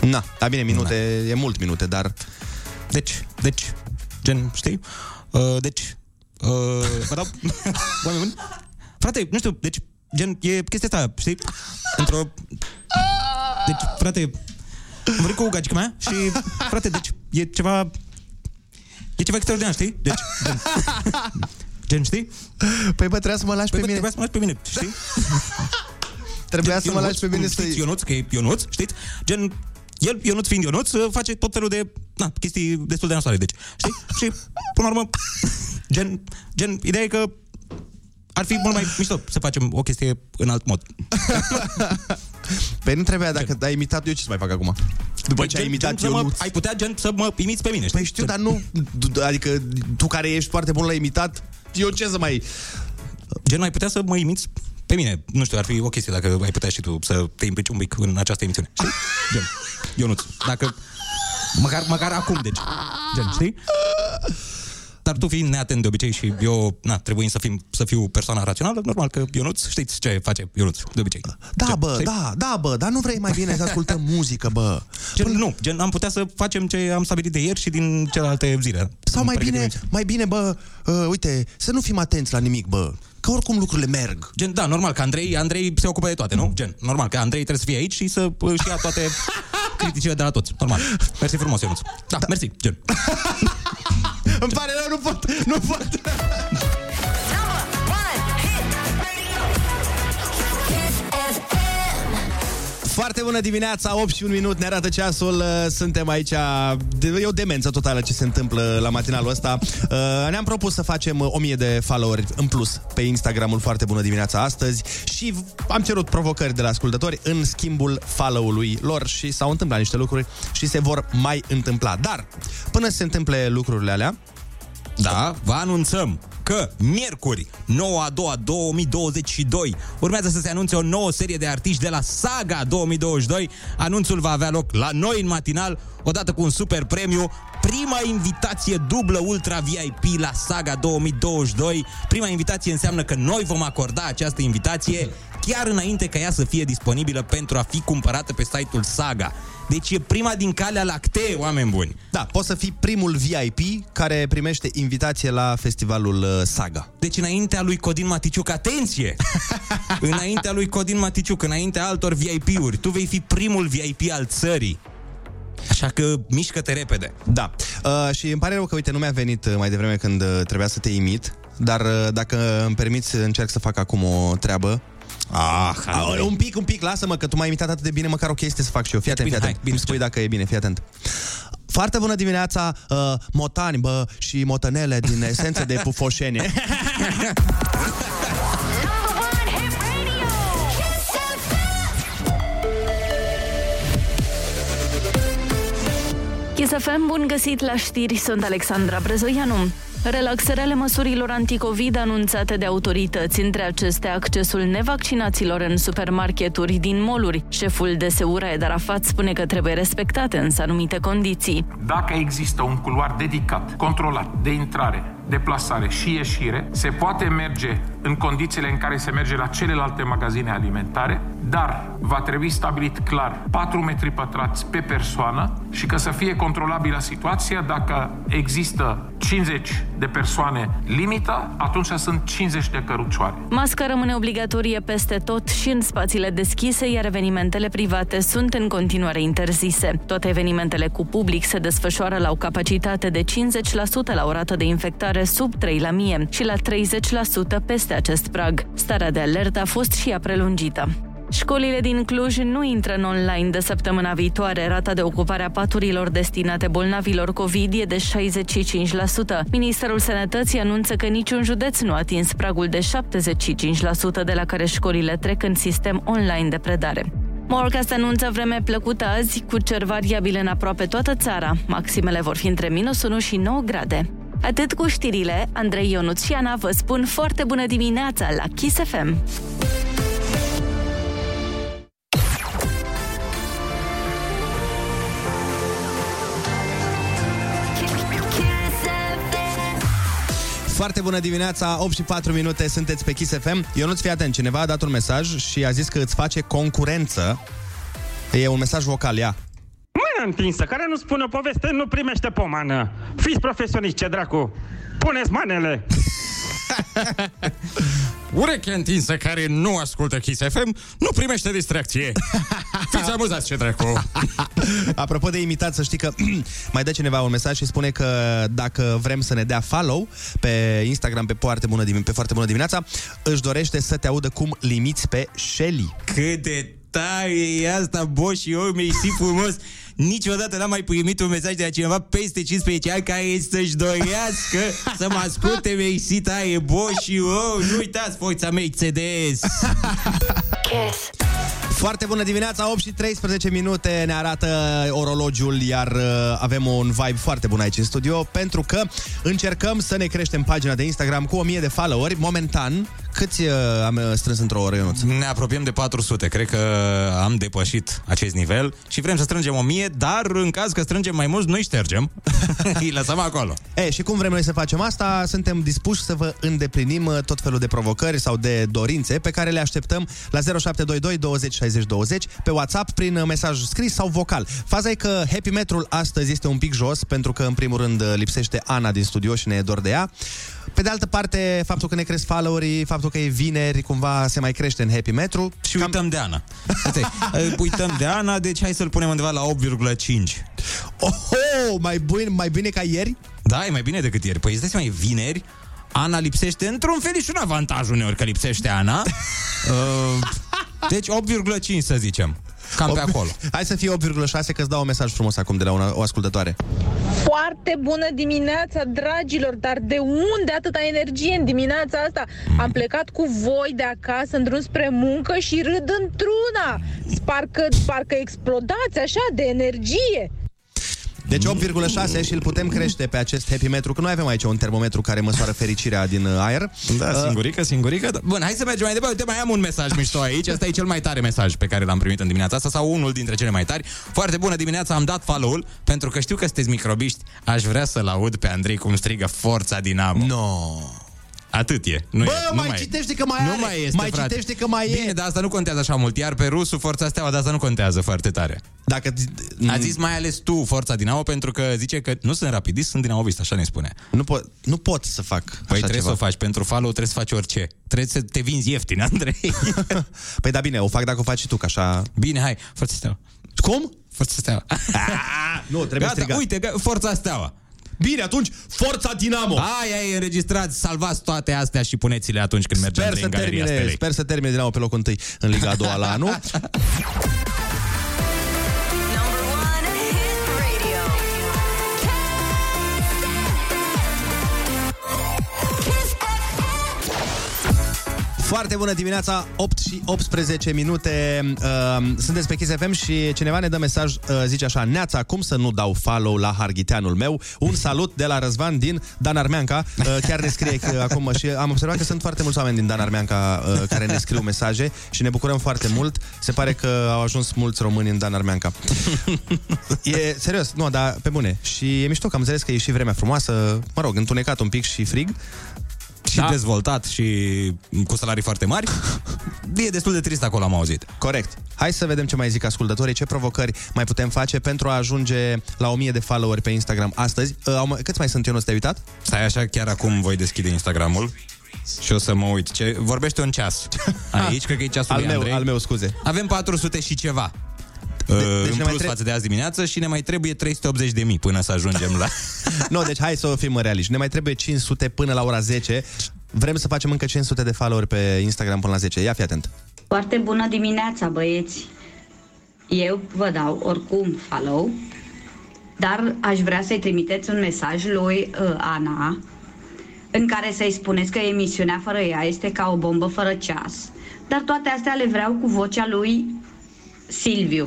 Na, da, bine, minute, na. E mult minute, dar... Deci, deci, gen, știi? Uh, deci, uh, vă dau... Oameni buni? Frate, nu știu, deci, gen, e chestia asta, știi? Într-o... Deci, frate... Am vorbit cu gagica mea și, frate, deci e ceva... E ceva extraordinar, știi? Deci, gen, gen știi? Păi bă, trebuia să mă lași păi, pe bă, mine. Trebuia să mă lași pe mine, știi? Trebuia gen, să mă lași pe mine să... Știți Ionuț, că e Ionuț, știți? Gen, el, Ionuț fiind Ionuț, face tot felul de... Na, chestii destul de nasoare, deci, știi? Și, până la urmă, gen, gen, ideea e că ar fi mult mai mișto să facem o chestie în alt mod. Păi nu trebuia, dacă ai imitat, eu ce să mai fac acum? După păi ce ai imitat eu mă, ai putea gen să mă imiți pe mine, știi? Păi știu, dar nu... Adică tu care ești foarte bun la imitat, eu ce să mai... Gen, ai putea să mă imiți pe mine. Nu știu, ar fi o chestie dacă ai putea și tu să te implici un pic în această emisiune. Știi? Gen, Ionuț, dacă... Măcar, măcar acum, deci. Gen, știi? Dar tu fii neatent de obicei și eu, na, trebuie să, fim, să fiu persoana rațională, normal că Ionuț, știți ce face Ionuț, de obicei. Da, gen, bă, știi? da, da, bă, dar nu vrei mai bine să ascultăm muzică, bă. Gen, Până... Nu, gen, am putea să facem ce am stabilit de ieri și din celelalte zile. Sau mai bine, mai bine, bă, uh, uite, să nu fim atenți la nimic, bă, că oricum lucrurile merg. Gen, da, normal, că Andrei, Andrei se ocupă de toate, nu? Gen, normal, că Andrei trebuie să fie aici și să își ia toate criticile de la toți, normal. Mersi frumos, Ionuț. Da, da. Mersi, gen. Îmi pare rău, nu pot, nu pot. Foarte bună dimineața, opt și un minut, ne arată ceasul, suntem aici, e o demență totală ce se întâmplă la matinalul ăsta. Ne-am propus să facem o mie de followeri în plus pe Instagramul Foarte Bună Dimineața astăzi și am cerut provocări de la ascultători în schimbul follow-ului lor și s-au întâmplat niște lucruri și se vor mai întâmpla. Dar, până se întâmple lucrurile alea, da, vă anunțăm că miercuri, nouă a doua două mii douăzeci și doi, urmează să se anunțe o nouă serie de artiști de la Saga două mii douăzeci și doi. Anunțul va avea loc la noi în matinal, odată cu un super premiu, prima invitație dublă Ultra V I P la Saga două mii douăzeci și doi. Prima invitație înseamnă că noi vom acorda această invitație chiar înainte ca ea să fie disponibilă pentru a fi cumpărată pe site-ul Saga. Deci e prima din Calea Lactee, oameni buni. Da, poți să fii primul V I P care primește invitație la festivalul Saga. Deci înaintea lui Codin Maticiuc, atenție! Înaintea lui Codin Maticiuc, înaintea altor V I P-uri, tu vei fi primul V I P al țării. Așa că mișcă-te repede. Da, uh, și îmi pare rău că, uite, nu mi-a venit mai devreme când trebuia să te imit. Dar dacă îmi permiți, încerc să fac acum o treabă. Ah, ah, un pic, un pic, lasă-mă, că tu m-ai imitat atât de bine, măcar o chestie să fac și eu. Fii atent, fii atent, îmi spui dacă e bine, fii atent. Foarte bună dimineața, uh, motani, bă, și motănele din esență de pufoșenie. Kiss F M, bun găsit la știri, sunt Alexandra Brezoianu. Relaxarea măsurilor anticovid anunțate de autorități, între acestea accesul nevaccinaților în supermarketuri din mall-uri. Șeful de Seura, Ed Arafat, spune că trebuie respectate însă anumite condiții. Dacă există un culoar dedicat, controlat de intrare, deplasare și ieșire, se poate merge în condițiile în care se merge la celelalte magazine alimentare, dar va trebui stabilit clar patru metri pătrați pe persoană și că să fie controlabilă situația. Dacă există cincizeci de persoane limită, atunci sunt cincizeci de cărucioare. Masca rămâne obligatorie peste tot și în spațiile deschise, iar evenimentele private sunt în continuare interzise. Toate evenimentele cu public se desfășoară la o capacitate de cincizeci la sută la o rată de infectare sub trei la mie și la treizeci la sută peste acest prag. Starea de alertă a fost și ea prelungită. Școlile din Cluj nu intră în online de săptămâna viitoare. Rata de ocupare a paturilor destinate bolnavilor COVID e de șaizeci și cinci la sută. Ministerul Sănătății anunță că niciun județ nu a atins pragul de șaptezeci și cinci la sută de la care școlile trec în sistem online de predare. Morcast anunță vreme plăcută azi, cu cer variabil în aproape toată țara. Maximele vor fi între minus unu și nouă grade. Atât cu știrile, Andrei, Ionuț și Ana vă spun foarte bună dimineața la Kiss F M. Foarte bună dimineața, opt și patru minute, sunteți pe Kiss F M. Ionuț, fii atent, cineva a dat un mesaj și a zis că îți face concurență. E un mesaj vocal, ia. Întinsă, care nu spune o poveste, nu primește pomană. Fiți profesioniști, ce dracu! Puneți manele! Urechea întinsă, care nu ascultă Kiss F M, nu primește distracție. Fiți amuzați ce dracu. Apropo de imitat, să știi că mai dă cineva un mesaj și spune că dacă vrem să ne dea follow pe Instagram pe Foarte Bună, pe Foarte Bună Dimineața, își dorește să te audă cum limiți pe Shelly. Cât de tare e asta, bo, și eu mi-i frumos. Niciodată n-am mai primit un mesaj de la cineva peste cincisprezece ani care să-și dorească să mă asculte, mersi tare, bo, și eu. Nu uitați, forța mea C D S. Kiss. Foarte bună dimineața, opt și treisprezece minute ne arată orologiul, iar avem un vibe foarte bun aici în studio, pentru că încercăm să ne creștem pagina de Instagram cu o mie de followeri. Momentan, câți am strâns într-o oră, Ionuț? Ne apropiem de patru sute, cred că am depășit acest nivel și vrem să strângem o mie, dar în caz că strângem mai mulți, noi ștergem, îi lăsăm acolo. E, și cum vrem noi să facem asta? Suntem dispuși să vă îndeplinim tot felul de provocări sau de dorințe pe care le așteptăm la zero șapte doi doi douăzeci șaizeci douăzeci pe WhatsApp, prin mesaj scris sau vocal. Faza e că happy metrul astăzi este un pic jos, pentru că în primul rând lipsește Ana din studio și ne e dor de ea. Pe de altă parte, faptul că ne cresc followerii, faptul că e vineri, cumva se mai crește în happy metru. Și cam... uităm de Ana. Uităm de Ana, deci hai să-l punem undeva la opt virgulă cinci. Oh, oh, mai bine, mai bine ca ieri? Da, e mai bine decât ieri. Păi îți dai seama, e vineri, Ana lipsește într-un fel și un avantaj uneori că lipsește Ana. uh, deci opt virgulă cinci să zicem. Cam pe acolo. Hai să fie opt virgulă șase, că-ți dau un mesaj frumos acum de la una, o ascultătoare. Foarte bună dimineața, dragilor, dar de unde atâta energie în dimineața asta? Mm. Am plecat cu voi de acasă în drum spre muncă și râd într-una. Parcă, parcă explodați așa de energie. Deci opt virgulă șase și îl putem crește pe acest happy metru, că noi avem aici un termometru care măsoară fericirea din aer. Da, singurică, singurică. Da. Bun, hai să mergem mai departe. Uite, mai am un mesaj mișto aici. Asta e cel mai tare mesaj pe care l-am primit în dimineața asta, sau unul dintre cele mai tari. Foarte bună dimineața, am dat follow-ul pentru că știu că sunteți microbiști. Aș vrea să-l aud pe Andrei cum strigă Forța Dinamo. No. Atât e. Nu, bă, e. Nu mai, mai citește că mai are. Nu mai este, mai frate. Citește că mai e. Bine, dar asta nu contează așa mult. Iar pe rusul Forța Steaua, dar asta nu contează foarte tare. Dacă a zis mai ales tu Forța Dinamo, pentru că zice că nu sunt rapidist, sunt dinamovist, așa ne spune. Nu pot, nu pot să fac. Păi așa trebuie ceva. Să o faci pentru follow, trebuie să faci orice. Trebuie să te vinzi ieftin, Andrei. Păi da, bine, o fac dacă o faci și tu, că așa. Bine, hai, Forța Steaua. Cum? Forța Steaua. Nu, trebuie să. Uite, Forța Steaua. Bine, atunci, Forța Dinamo! Aia e înregistrat, salvați toate astea și puneți-le atunci când mergem sper în galeria Stelei. Sper să termine Dinamo pe locul întâi în Liga a doua la anul. Foarte bună dimineața, opt și optsprezece minute, uh, sunteți pe Kiss F M și cineva ne dă mesaj, uh, zice așa: Neața, cum să nu dau follow la Harghiteanul meu? Un salut de la Răzvan din Danemarca. Uh, chiar ne scrie uh, acum și am observat că sunt foarte mulți oameni din Danemarca uh, care ne scriu mesaje și ne bucurăm foarte mult. Se pare că au ajuns mulți români în Danemarca. E serios, nu, dar pe bune. Și e mișto că am înțeles că e și vremea frumoasă, mă rog, întunecat un pic și frig. Și da, dezvoltat și cu salarii foarte mari. E destul de trist acolo, am auzit. Corect. Hai să vedem ce mai zic ascultătorii, ce provocări mai putem face pentru a ajunge la o mie de followeri pe Instagram astăzi. Câți mai sunt, eu nu te-ai uitat? Stai așa, chiar acum voi deschide Instagramul și o să mă uit. Ce... Vorbește un ceas aici, cred că e ceasul al meu, Andrei. Al meu, scuze. Avem patru sute și ceva. De, deci în plus ne mai tre- față de azi dimineață și ne mai trebuie trei sute optzeci de mii până să ajungem la... Nu, no, deci hai să fim realiști. Ne mai trebuie cinci sute până la ora zece. Vrem să facem încă cinci sute de follower pe Instagram până la zece. Ia fi atent. Foarte bună dimineața, băieți. Eu vă dau oricum follow, dar aș vrea să-i trimiteți un mesaj lui uh, Ana, în care să-i spuneți că emisiunea fără ea este ca o bombă fără ceas. Dar toate astea le vreau cu vocea lui Silviu.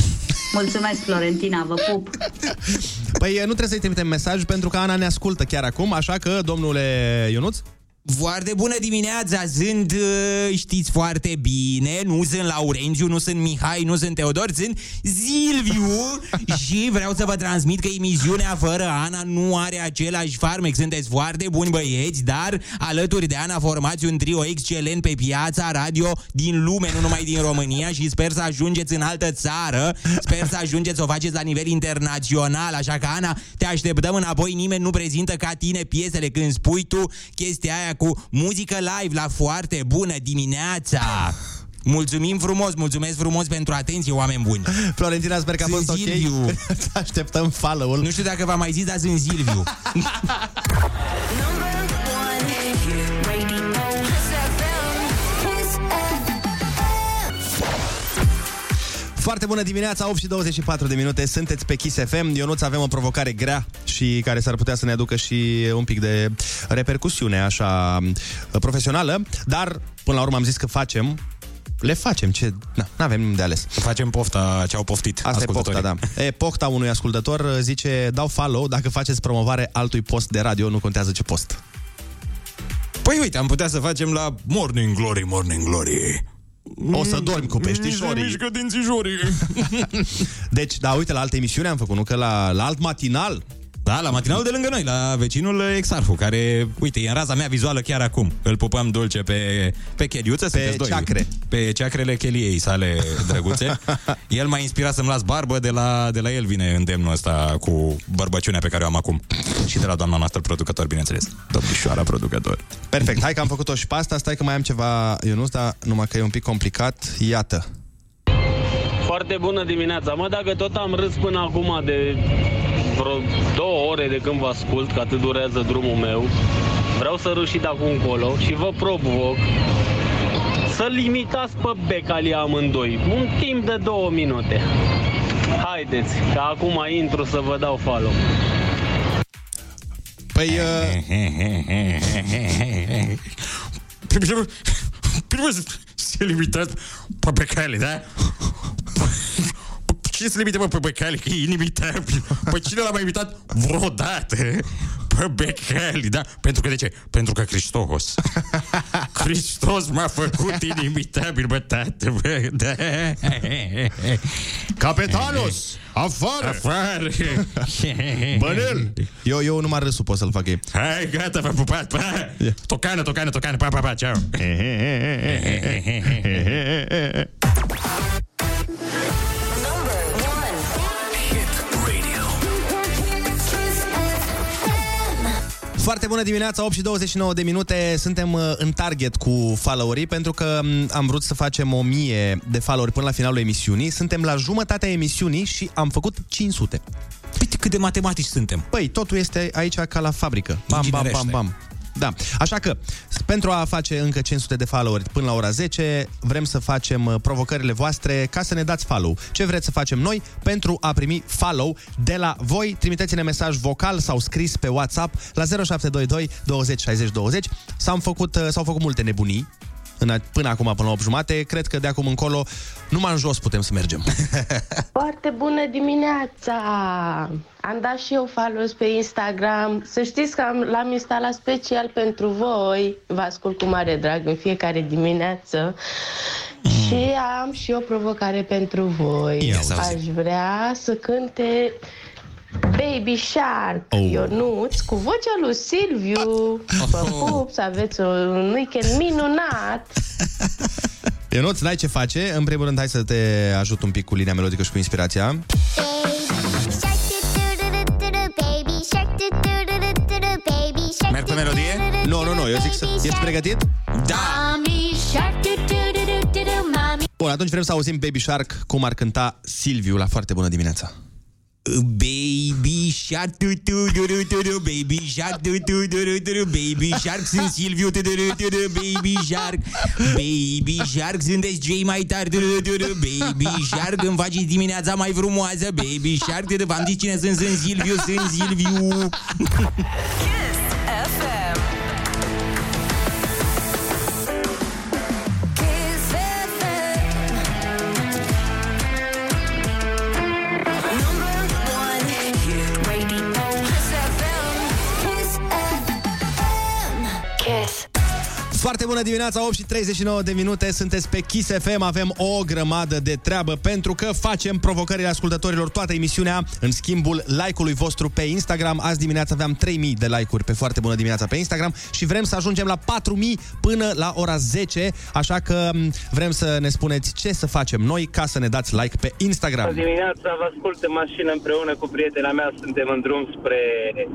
Mulțumesc, Florentina, vă pup. Păi nu trebuie să-i trimitem mesaj, pentru că Ana ne ascultă chiar acum. Așa că, domnule Ionuț, foarte bună dimineața, sunt, știți foarte bine, nu sunt Laurențiu, nu sunt Mihai, nu sunt Teodor, sunt Silviu. Și vreau să vă transmit că emisiunea fără Ana nu are același farmec. Sunteți foarte buni, băieți, dar alături de Ana formați un trio excelent pe piața radio din lume, nu numai din România. Și sper să ajungeți în altă țară, sper să ajungeți să o faceți la nivel internațional. Așa că, Ana, te așteptăm înapoi. Nimeni nu prezintă ca tine piesele când spui tu chestia aia cu muzică live la Foarte Bună Dimineața. Mulțumim frumos, mulțumesc frumos pentru atenție, oameni buni. Florentina, sper că a fost Silviu. Ok. Așteptăm follow-ul. Nu știu dacă v-am mai zis, dar sunt Silviu. Foarte bună dimineața, opt și douăzeci și patru de minute, sunteți pe Kiss F M. Ionuț, avem o provocare grea și care s-ar putea să ne aducă și un pic de repercusiune așa profesională, dar până la urmă am zis că facem, le facem, ce, na, n-avem de ales. Facem pofta, ce au poftit. Asta e pofta, da. E pofta unui ascultător, zice: dau follow dacă faceți promovare altui post de radio, nu contează ce post. Păi uite, am putea să facem la Morning Glory, Morning Glory. O să dormi cu peștișorii. Mi se mișcă dințișorii. Deci, da, uite, la alte emisiuni am făcut, nu? Că la, la alt matinal. Da, la matinalul de lângă noi, la vecinul Exarhu, care, uite, e în raza mea vizuală chiar acum. Îl pupăm dulce pe, pe cheliuță. Pe ceacre. Pe ceacrele cheliei sale drăguțe. El m-a inspirat să-mi las barbă, de la, de la el vine îndemnul ăsta cu bărbăciunea pe care o am acum. Și de la doamna noastră producător, bineînțeles. Domnișoara producător. Perfect, hai că am făcut-o și pe asta. Stai că mai am ceva, Ionuț, dar numai că e un pic complicat. Iată. Foarte bună dimineața. Mă, dacă tot am râs până acum de... vreo două ore de când vă ascult, că atât durează drumul meu, vreau să râd și de acum încolo și vă provoc să limitați pe becalia amândoi un timp de două minute. Haideți, că acum intru să vă dau follow. Păi... Uh... Primul să limitați pe becali, da? Cine se limite, mă, pe becali? Că e inimitabil. Păi cine l-a mai imitat vreodată pe becali, da? Pentru că de ce? Pentru că Hristos. Hristos m-a făcut inimitabil, bă, tată, bă, da. Capetanus, afară! Afară! Bănel! Eu, eu nu m-ar râsul, pot să-l fac ei. Hai, gata, v-am pupat, pa! Tocană, tocană, tocană, pa, pa, pa, ceau! Foarte bună dimineața, opt și douăzeci și nouă de minute, suntem în target cu followerii pentru că am vrut să facem o mie de followeri până la finalul emisiunii. Suntem la jumătatea emisiunii și am făcut cinci sute. Uite cât de matematici suntem. Păi, totul este aici ca la fabrică. Bam, bam, bam, bam. Da. Așa că, pentru a face încă cinci sute de followeri până la ora zece, vrem să facem provocările voastre ca să ne dați follow. Ce vreți să facem noi pentru a primi follow de la voi? Trimiteți-ne mesaj vocal sau scris pe WhatsApp la zero șapte doi doi douăzeci șaizeci douăzeci. S-au făcut, s-au făcut multe nebunii până acum, până la opt jumate. Cred că de acum încolo numai în jos putem să mergem. Foarte bună dimineața! Am dat și eu follow pe Instagram. Să știți că am, l-am instalat special pentru voi. Vă ascult cu mare drag în fiecare dimineață. Și am și o provocare pentru voi. Aș vrea să cânte Baby Shark, oh. Ionuț, cu vocea lui Silviu. Vă pup, să aveți un weekend minunat. Ionuț, n-ai ce face. În primul rând, hai să te ajut un pic cu linia melodică și cu inspirația. Merg pe melodie? Nu, nu, nu, eu zic să... Ești pregătit? Da! Bun, atunci vrem să auzim Baby Shark, cum ar cânta Silviu la Foarte Bună Dimineața. Baby Shark, tu tu tu tu tu, Baby Shark, tu tu tu tu, Baby Shark, sunt Silviu, tu tu tu tu, Baby Shark, Baby Shark, sunteți cei mai tari, tu tu tu, Baby Shark, îmi faceți dimineața mai frumoasă, Baby Shark, tu tu, v-am zis cine sunt, sunt Silviu, sunt Silviu. Kiss F M. Foarte bună dimineața, opt și treizeci și nouă de minute, sunteți pe Kiss F M, avem o grămadă de treabă pentru că facem provocările ascultătorilor toată emisiunea în schimbul like-ului vostru pe Instagram. Azi dimineața aveam trei mii de like-uri pe Foarte Bună Dimineața pe Instagram și vrem să ajungem la patru mii până la ora zece, așa că vrem să ne spuneți ce să facem noi ca să ne dați like pe Instagram. Azi dimineața vă ascult în mașină împreună cu prietena mea, suntem în drum spre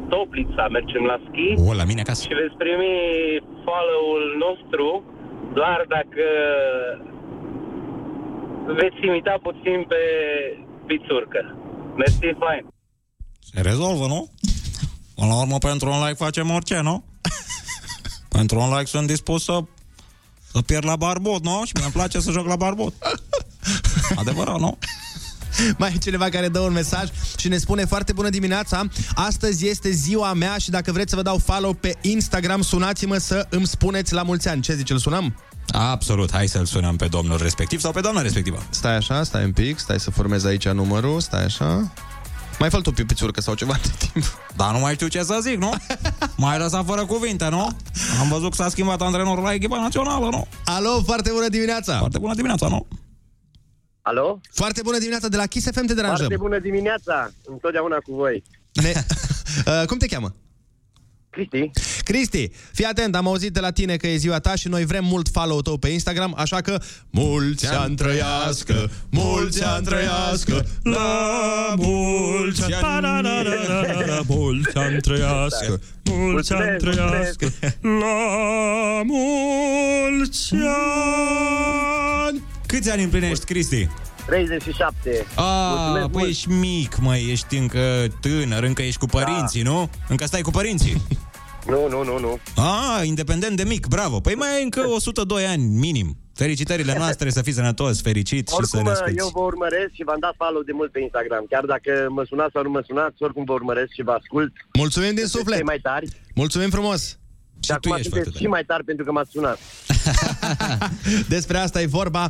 Toplița, mergem la schi. O, la mine acasă. Și veți primi follow-ul nostru doar dacă veți imita puțin pe pițurcă. Mersi, fain. Se rezolvă, nu? Până la urmă, pentru un like facem orice, nu? Pentru un like sunt dispus să, să pierd la barbot, nu? Și mi-e place să joc la barbot. Adevărat, nu? Mai e cineva care dă un mesaj și ne spune: foarte bună dimineața, astăzi este ziua mea și dacă vreți să vă dau follow pe Instagram, sunați-mă să îmi spuneți la mulți ani. Ce zici, îl sunăm? Absolut, hai să-l sunăm pe domnul respectiv sau pe doamna respectivă. Stai așa, stai un pic, stai să formez aici numărul, stai așa. Mai fă-l tu pe pițurcă sau ceva de timp. Dar nu mai știu ce să zic, nu? Mai lăsat fără cuvinte, nu? Am văzut că s-a schimbat antrenorul la echipa națională, nu? Alo, foarte bună dimineața! Foarte bună dimineața, nu? Alo? Foarte bună dimineața, de la Kiss F M te deranjăm. Foarte bună dimineața, întotdeauna cu voi. Ne... uh, cum te cheamă? Cristi. Cristi, fii atent, am auzit de la tine că e ziua ta și noi vrem mult follow-ul tău pe Instagram, așa că mulți ani trăiască, mulți ani trăiască, la mulți ani, mulți ani trăiască, mulți ani trăiască, la mulți ani. Câți ani împlinești, Cristi? treizeci și șapte. Ah, păi ești mic, măi, ești încă tânăr, încă ești cu părinții, da. Nu? Încă stai cu părinții? Nu, nu, nu, nu. Ah, independent de mic, bravo. Păi mai ai încă o sută doi ani, minim. Felicitările noastre, să fii sănătos, fericit. Oricum, și să respecti. Eu vă urmăresc și v-am dat follow de mult pe Instagram. Chiar dacă mă sunați sau nu mă sunați, oricum vă urmăresc și vă ascult. Mulțumim din suflet. Mai tari. Mulțumim frumos. Și, și acum sunteți și mai tare pentru că m-ați sunat. Despre asta e vorba.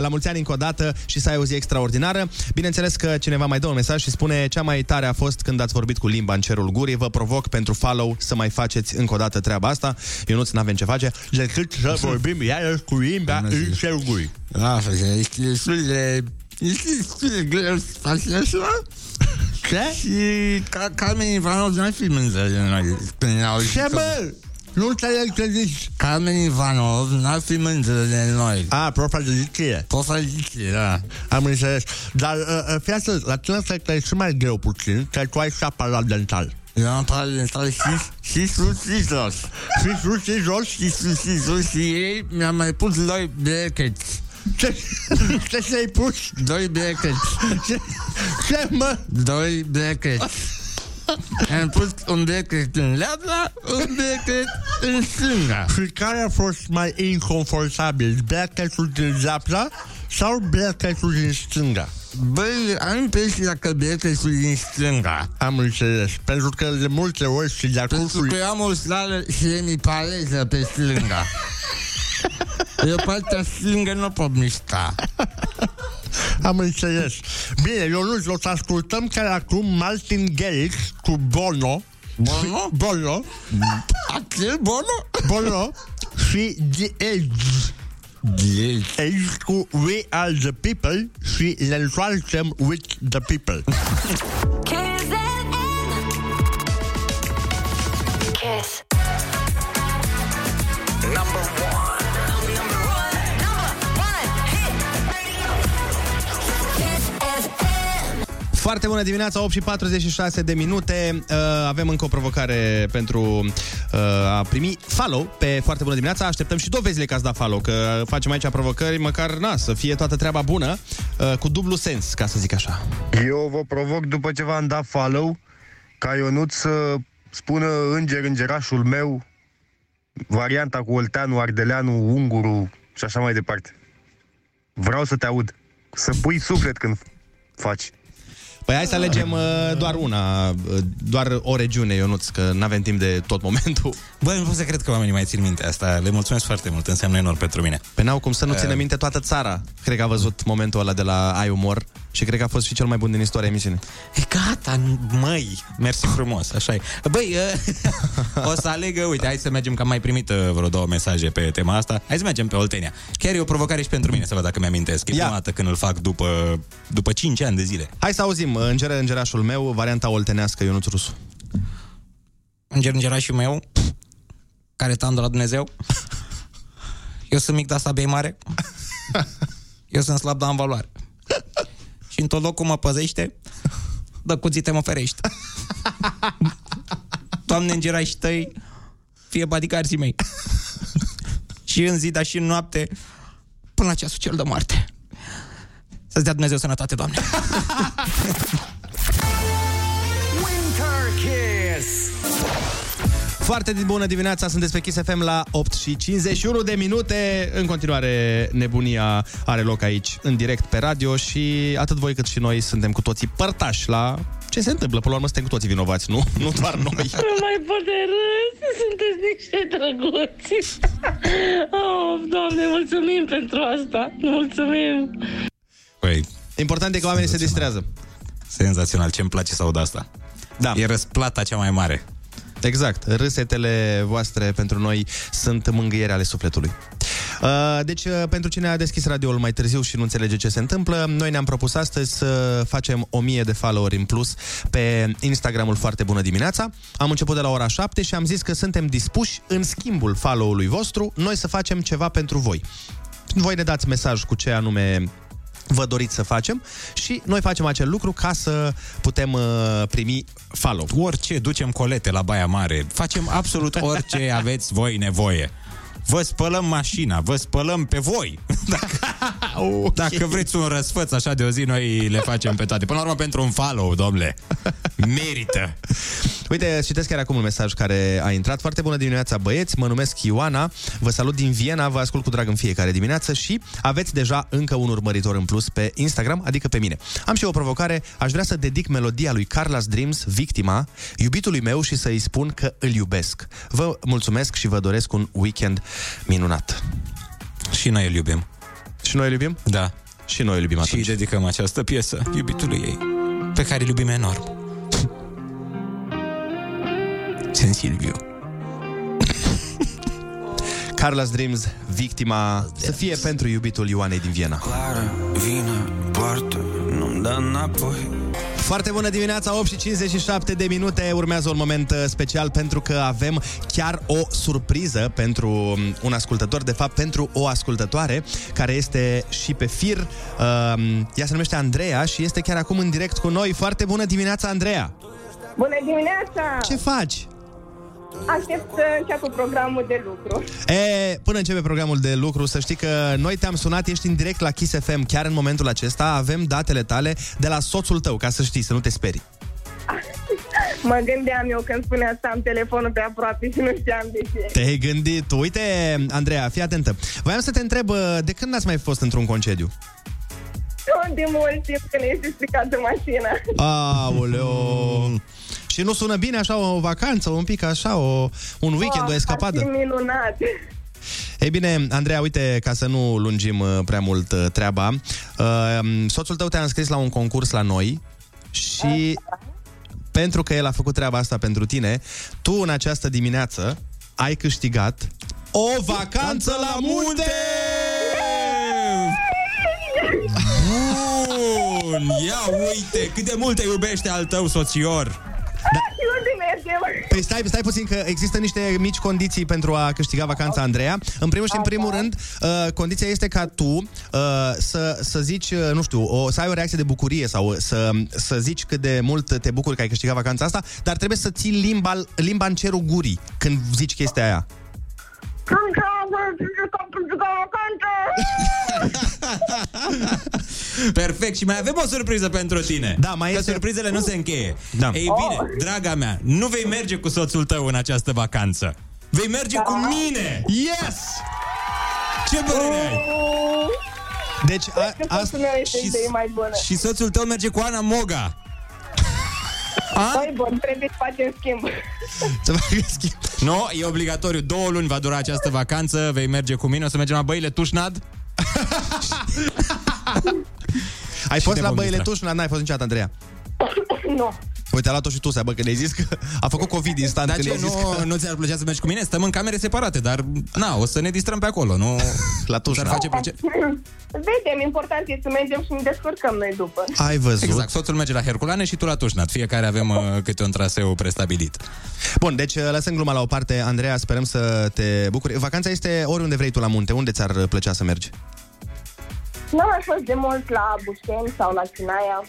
La mulți ani încă o dată și să ai o zi extraordinară. Bineînțeles că cineva mai dă un mesaj și spune: cea mai tare a fost când ați vorbit cu limba în cerul gurii. Vă provoc pentru follow să mai faceți încă o dată treaba asta. Ionuț, n-avem ce face decât să vorbim iarăși cu limba în cerul gurii. Da, este destul de... este destul de greu să faci așa. Și Carmen Ivanov nu-i filmânzări. Ce, bă? Nu înțeleg ce zici. Carmen Ivanov n-ar fi mândră de noi. A, profaziție. Profaziție, da. Am înțeles. Dar, uh, fii astăzi, la tine cred că e și mai greu puțin, că tu ai și aparat dental. Eu am aparat dental și, și sus și jos. Și sus și jos și sus și jos și ei mi-am mai pus doi brecheți. Ce, ce ți-ai pus? Doi brecheți. Ce, ce, mă? Doi brecheți. Am pus un becret în leapă, un becret în stânga. Și care a fost mai inconfortabil, becretul din leapă sau becretul din stânga? Băi, am impresia că becretul din stânga. Am înțeles, pentru că de multe ori și de-a cursul... Pentru că am o slală și mi pareză pe stânga. Eu partea stângă nu pot mișta. Am înțeles. Bine, eu nu știu, o să ascultăm chiar acum Martin Garrix cu Bono. Bono? Bono. Acel Bono? Bono. Și The Edge. The Edge. Edge cu We Are The People și le întoarcem With The People. Kiss. Number one. Foarte bună dimineața, opt și patruzeci și șase de minute. Uh, avem încă o provocare pentru uh, a primi follow pe Foarte Bună Dimineața. Așteptăm și dovezile că ați dat follow, că facem aici provocări, măcar na, să fie toată treaba bună, uh, cu dublu sens, ca să zic așa. Eu vă provoc, după ce v-am dat follow, ca Ionuț să spună înger, îngerașul meu, varianta cu olteanu, ardeleanu, unguru și așa mai departe. Vreau să te aud, să pui suflet când faci. Păi hai să alegem uh, doar una, doar o regiune, Ionuț, că n-avem timp de tot momentul. Băi, nu pot să cred că oamenii mai țin minte asta. Le mulțumesc foarte mult, înseamnă enorm pentru mine. Păi n-au cum să nu uh... țină minte toată țara. Cred că a văzut momentul ăla de la Ai Umor și cred că a fost și cel mai bun din istoria emisiunii. E gata, măi, mersi frumos, așa e. Băi, uh, o să aleg, uite, hai să mergem, că am mai primit vreo două mesaje pe tema asta. Hai să mergem pe Oltenia. Chiar e o provocare și pentru mine, să văd dacă mi-amintesc. E prima dată când îl fac după, după cinci ani de zile. Hai să auzim Îngere, îngerașul meu, varianta oltenească, Ionuț Rusu. Înger, îngerașul meu, care te-am de la Dumnezeu. Eu sunt mic, dar sabia e mare. Eu sunt slab, dar am valoare. Și în tot locul mă păzește, dă cuțite mă ferește. Doamne, îngerașii tăi, fie badicarții mei. Și în zi, dar și în noapte, până la ceasul cel de moarte. Să-ți dea Dumnezeu sănătate, Doamne. Foarte bună dimineața, sunteți pe Kiss F M la opt și cincizeci și unu de minute. În continuare, nebunia are loc aici, în direct pe radio și atât voi cât și noi suntem cu toții părtași la ce se întâmplă. Până la urmă, suntem cu toții vinovați, nu? Nu doar noi. Nu mai pot de râs, sunteți niște drăguți. Oh, Doamne, mulțumim pentru asta, mulțumim. Păi, important e că oamenii se distrează. Senzațional, ce-mi place să aud asta. Da. E răsplata cea mai mare. Exact, râsetele voastre pentru noi sunt mângâiere ale sufletului. Deci, pentru cine a deschis radio-ul mai târziu și nu înțelege ce se întâmplă, noi ne-am propus astăzi să facem o mie de followeri în plus pe Instagramul Foarte Bună Dimineața. Am început de la ora șapte și am zis că suntem dispuși, în schimbul follow-ului vostru, noi să facem ceva pentru voi. Voi ne dați mesaj cu ce anume vă doriți să facem și noi facem acel lucru ca să putem uh, primi follow. Orice, ducem colete la Baia Mare, facem absolut orice aveți voi nevoie. Vă spălăm mașina, vă spălăm pe voi. Dacă, okay. dacă vreți un răsfăț așa de o zi, noi le facem pe toate. Până la urmă, pentru un follow, domnule, merită. Uite, citesc chiar acum un mesaj care a intrat. Foarte bună dimineața, băieți, mă numesc Ioana, vă salut din Viena, vă ascult cu drag în fiecare dimineață și aveți deja încă un urmăritor în plus pe Instagram, adică pe mine. Am și o provocare, aș vrea să dedic melodia lui Carla's Dreams, Victima, iubitului meu și să-i spun că îl iubesc. Vă mulțumesc și vă doresc un weekend minunat. Și noi îl iubim. Și noi îl iubim? Da. Și noi îl iubim atunci. Și dedicăm această piesă iubitului ei, pe care îl iubim enorm. Sunt Silviu. Carla's Dreams, Victima, să fie pentru iubitul Ioanei din Viena. Clară, vină, poartă, nu-mi dă înapoi. Foarte bună dimineața, opt și cincizeci și șapte de minute. Urmează un moment special pentru că avem chiar o surpriză pentru un ascultător, de fapt pentru o ascultătoare care este și pe fir. Ea se numește Andreea și este chiar acum în direct cu noi. Foarte bună dimineața, Andreea! Bună dimineața! Ce faci? Aștept să înceapă programul de lucru. E, până începe programul de lucru, să știi că noi te-am sunat, ești în direct la Kiss F M, chiar în momentul acesta. Avem datele tale de la soțul tău, ca să știi, să nu te sperii. Mă gândeam eu când spunea asta, am telefonul pe aproape și nu știam de ce. Te-ai gândit. Uite, Andreea, fii atentă. Voiam să te întreb, de când n-ați mai fost într-un concediu? De mult timp, că ne este stricată mașina. Aoleo! Și nu sună bine așa o vacanță, un pic așa, o, un weekend, oh, o escapadă? Minunat! Ei bine, Andreea, uite, ca să nu lungim prea mult treaba, soțul tău te-a înscris la un concurs la noi și pentru că el a făcut treaba asta pentru tine, tu în această dimineață ai câștigat o vacanță la munte! Bun! Ia uite, cât de mult te iubește al tău soțior! Da. Păi stai, stai puțin că există niște mici condiții pentru a câștiga vacanța, Andreea. În primul și în primul rând, uh, condiția este ca tu uh, să, să zici, uh, nu știu, o, să ai o reacție de bucurie sau să, să zici cât de mult te bucuri că ai câștigat vacanța asta, dar trebuie să ții limba, limba în cerul gurii când zici chestia aia. Perfect, și mai avem o surpriză pentru tine. Da, mai că este... surprizele nu se încheie. Da. Ei bine, draga mea, nu vei merge cu soțul tău în această vacanță. Vei merge da. cu mine. Yes! Ce părere ai? Deci a, a, și, și soțul tău merge cu Ana Moga. Păi bun, trebuie să facem schimb. Să facem schimb. Nu, e obligatoriu, două luni va dura această vacanță. Vei merge cu mine, o să mergem la Băile Tușnad. Ai fost la Băile Tușnad? N-ai fost niciodată, Andreea? Nu. Uite, a luat-o și tu, bă, că ne-ai zis că a făcut COVID instant. Dar ce, nu, că... nu ți-ar plăcea să mergi cu mine? Stăm în camere separate, dar na, o să ne distrăm pe acolo, nu? La Tușnad face plăcere. Vedem, important e să mergem și ne descurcăm noi după. Ai văzut? Exact, soțul merge la Herculane și tu la Tușnad. Fiecare avem uh, câte un traseu prestabilit. Bun, deci lăsăm gluma la o parte, Andreea, sperăm să te bucuri. Vacanța este oriunde vrei tu la munte, unde ți-ar plăcea să mergi? Nu am fost de mult la Bușteni sau la Sinaia.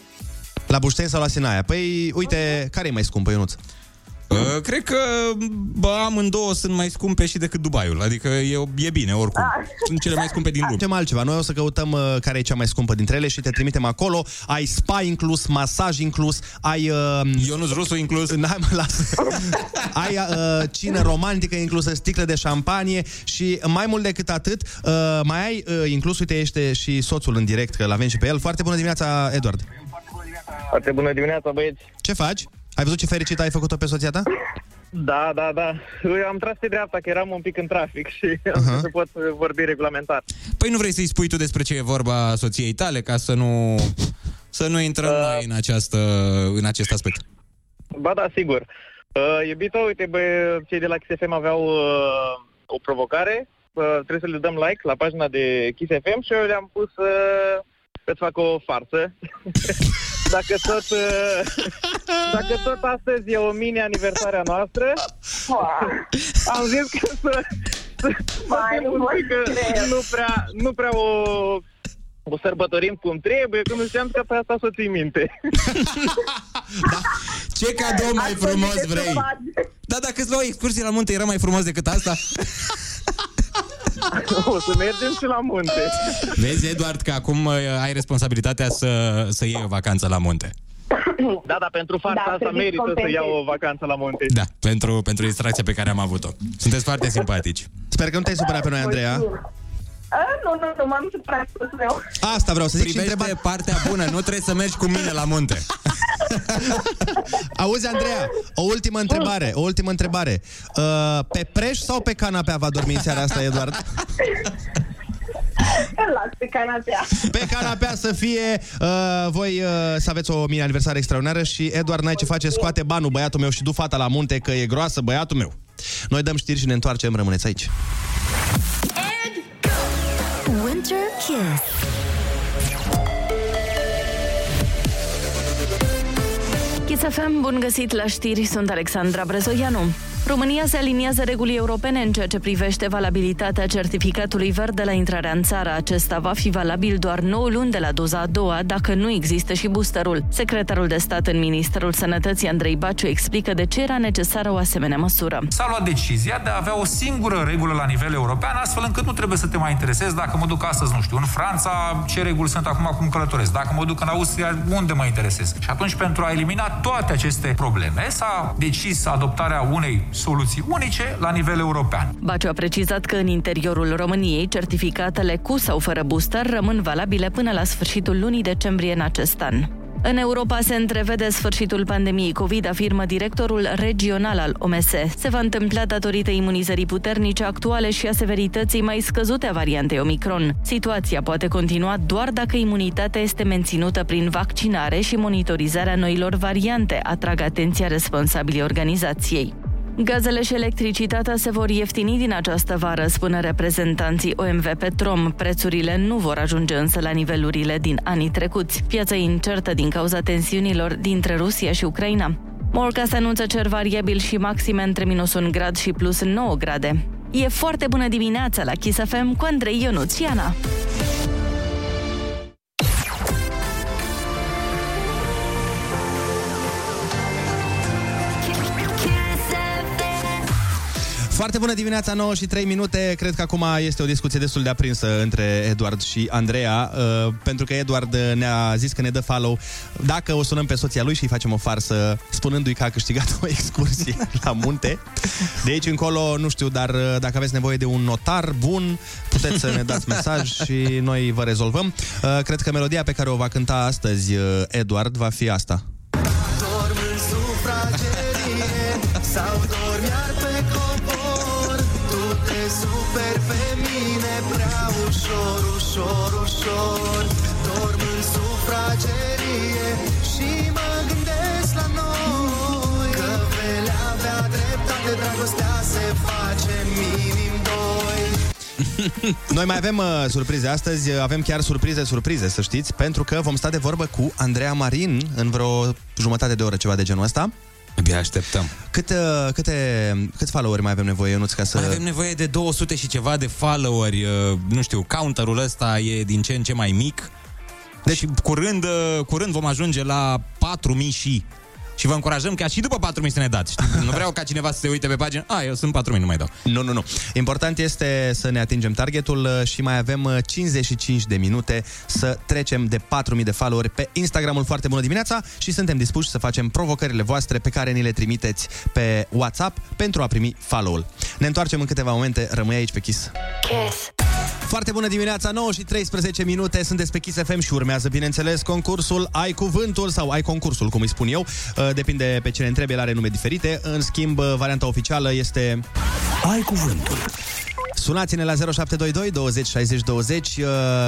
La Bușteni sau la Sinaia? Păi, uite, care e mai scumpă, Ionuț? Uh, cred că amândouă sunt mai scumpe și decât Dubaiul. Adică e, e bine, oricum. Sunt cele mai scumpe din lume. Facem altceva. Noi o să căutăm uh, care e cea mai scumpă dintre ele și te trimitem acolo. Ai spa inclus, masaj inclus, ai... Uh, Ionuț Rusu inclus. N-ai, mă, las. Ai uh, cină romantică inclusă, sticlă de șampanie și mai mult decât atât, uh, mai ai uh, inclus, uite, este și soțul în direct, că l-avem și pe el. Foarte bună dimineața, Edward. Foarte bună dimineața, băieți. Ce faci? Ai văzut ce fericit ai făcut-o pe soția ta? Da, da, da. Eu am tras pe dreapta, că eram un pic în trafic și uh-huh. am să pot vorbi regulamentar. Păi nu vrei să-i spui tu despre ce e vorba soției tale, ca să nu, să nu intrăm uh... noi în, această, în acest aspect? Ba da, sigur. Uh, iubito, uite, bă, cei de la Kiss F M aveau uh, o provocare. Uh, trebuie să le dăm like la pagina de Kiss F M și eu le-am pus uh, că-ți fac o farță. Dacă tot, dacă tot astăzi e o mini-aniversarea noastră, am zis că să, să, să nu prea, nu prea o, o sărbătorim cum trebuie, că nu știam că pe asta să ții minte. Da. Ce cadou mai frumos vrei? Da, dacă îți luau excursie la munte, era mai frumos decât asta? O să mergem și la munte. Vezi, Edward, că acum ai responsabilitatea să, să iei o vacanță la munte. Da, dar pentru farsa da, asta merită compensez. Să iau o vacanță la munte. Da, pentru, pentru distracția pe care am avut-o. Sunteți foarte simpatici. Sper că nu te-ai supărat pe noi, Andreea. A, nu, nu, nu, m-am supărat eu. Asta vreau să zic. Privește și întreba... partea bună, nu trebuie să mergi cu mine la munte. Auzi, Andreea, o ultimă întrebare, o ultimă întrebare. Uh, pe preș sau pe canapea va dormi în seara asta, Eduard? Îl las pe canapea. Pe canapea să fie. uh, Voi uh, să aveți o mini-aniversare extraordinară. Și Eduard, n-ai ce face, scoate banul, băiatul meu, și du fata la munte, că e groasă, băiatul meu. Noi dăm știri și ne întoarcem, rămâneți aici. Winter Kiss. Kiss F M, bun găsit la știri, sunt Alexandra Brezoianu. România se aliniază regulii europene în ceea ce privește valabilitatea certificatului verde la intrarea în țară. Acesta va fi valabil doar nouă luni de la doza a doua, dacă nu există și boosterul. Secretarul de stat în Ministerul Sănătății, Andrei Baciu, explică de ce era necesară o asemenea măsură. S-a luat decizia de a avea o singură regulă la nivel european, astfel încât nu trebuie să te mai interesezi dacă mă duc astăzi, nu știu, în Franța, ce reguli sunt acum cum călătoresc, dacă mă duc în Austria, unde mă interesez. Și atunci, pentru a elimina toate aceste probleme, s-a decis adoptarea unei soluții unice la nivel european. Baciu a precizat că în interiorul României certificatele cu sau fără booster rămân valabile până la sfârșitul lunii decembrie în acest an. În Europa se întrevede sfârșitul pandemiei COVID, afirmă directorul regional al O M S. Se va întâmpla datorită imunizării puternice actuale și a severității mai scăzute a variantei Omicron. Situația poate continua doar dacă imunitatea este menținută prin vaccinare și monitorizarea noilor variante, atrag atenția responsabilii organizației. Gazele și electricitatea se vor ieftini din această vară, spun reprezentanții O M V Petrom. Prețurile nu vor ajunge însă la nivelurile din anii trecuți. Piața e incertă din cauza tensiunilor dintre Rusia și Ucraina. Morcast anunță cer variabil și maxime între minus un grad și plus nouă grade. E foarte bună dimineața la Kiss F M cu Andrei, Ionuț și Ana. Foarte bună dimineața, nouă și trei minute. Cred că acum este o discuție destul de aprinsă între Edward și Andreea, uh, pentru că Edward ne-a zis că ne dă follow dacă o sunăm pe soția lui și îi facem o farsă spunându-i că a câștigat o excursie la munte. De aici încolo, nu știu, dar dacă aveți nevoie de un notar bun, puteți să ne dați mesaj și noi vă rezolvăm. Uh, cred că melodia pe care o va cânta astăzi uh, Edward va fi asta. Dorm în sufragerie sau dorm iar pe super pe mine prea ușor, ușor, ușor. Dorm în sufragerie și mă gândesc la noi, că vei avea dreptate, dragostea se face minim doi. Noi mai avem uh, surprize astăzi, avem chiar surprize, surprize, să știți, pentru că vom sta de vorbă cu Andreea Marin în vreo jumătate de oră, ceva de genul ăsta. Abia așteptăm. Cât, câte, cât follow-uri mai avem nevoie, Ionuț, ca să... Mai avem nevoie de două sute și ceva de follow-uri. Nu știu, counterul ăsta e din ce în ce mai mic. Deci curând, curând vom ajunge la patru mii și... și vă încurajăm ca și după patru mii să ne dați. Știi? Nu vreau ca cineva să se uite pe pagină. A, eu sunt patru mii, nu mai dau. Nu, nu, nu. Important este să ne atingem targetul și mai avem cincizeci și cinci de minute să trecem de patru mii de follow-uri pe Instagramul Foarte Bună Dimineața și suntem dispuși să facem provocările voastre pe care ni le trimiteți pe WhatsApp pentru a primi follow-ul. Ne întoarcem în câteva momente, rămâi aici pe Kiss. Kiss. Foarte bună dimineața, nouă și treisprezece minute, sunteți pe Kiss F M și urmează, bineînțeles, concursul Ai Cuvântul sau Ai Concursul, cum îi spun eu. Depinde pe cine întrebi, el are nume diferite. În schimb, varianta oficială este Ai Cuvântul. Sunați-ne la zero șapte doi doi douăzeci șaizeci douăzeci uh,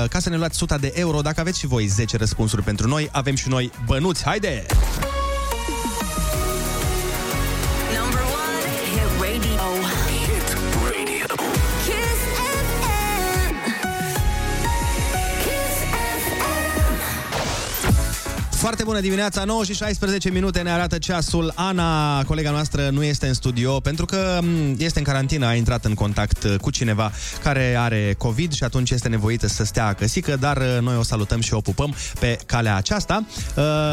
ca să ne luați suta de euro. Dacă aveți și voi zece răspunsuri pentru noi, avem și noi bănuți. Haide! Foarte bună dimineața, nouă și șaisprezece minute ne arată ceasul. Ana, colega noastră, nu este în studio pentru că este în carantină, a intrat în contact cu cineva care are COVID și atunci este nevoită să stea acăsică, dar noi o salutăm și o pupăm pe calea aceasta.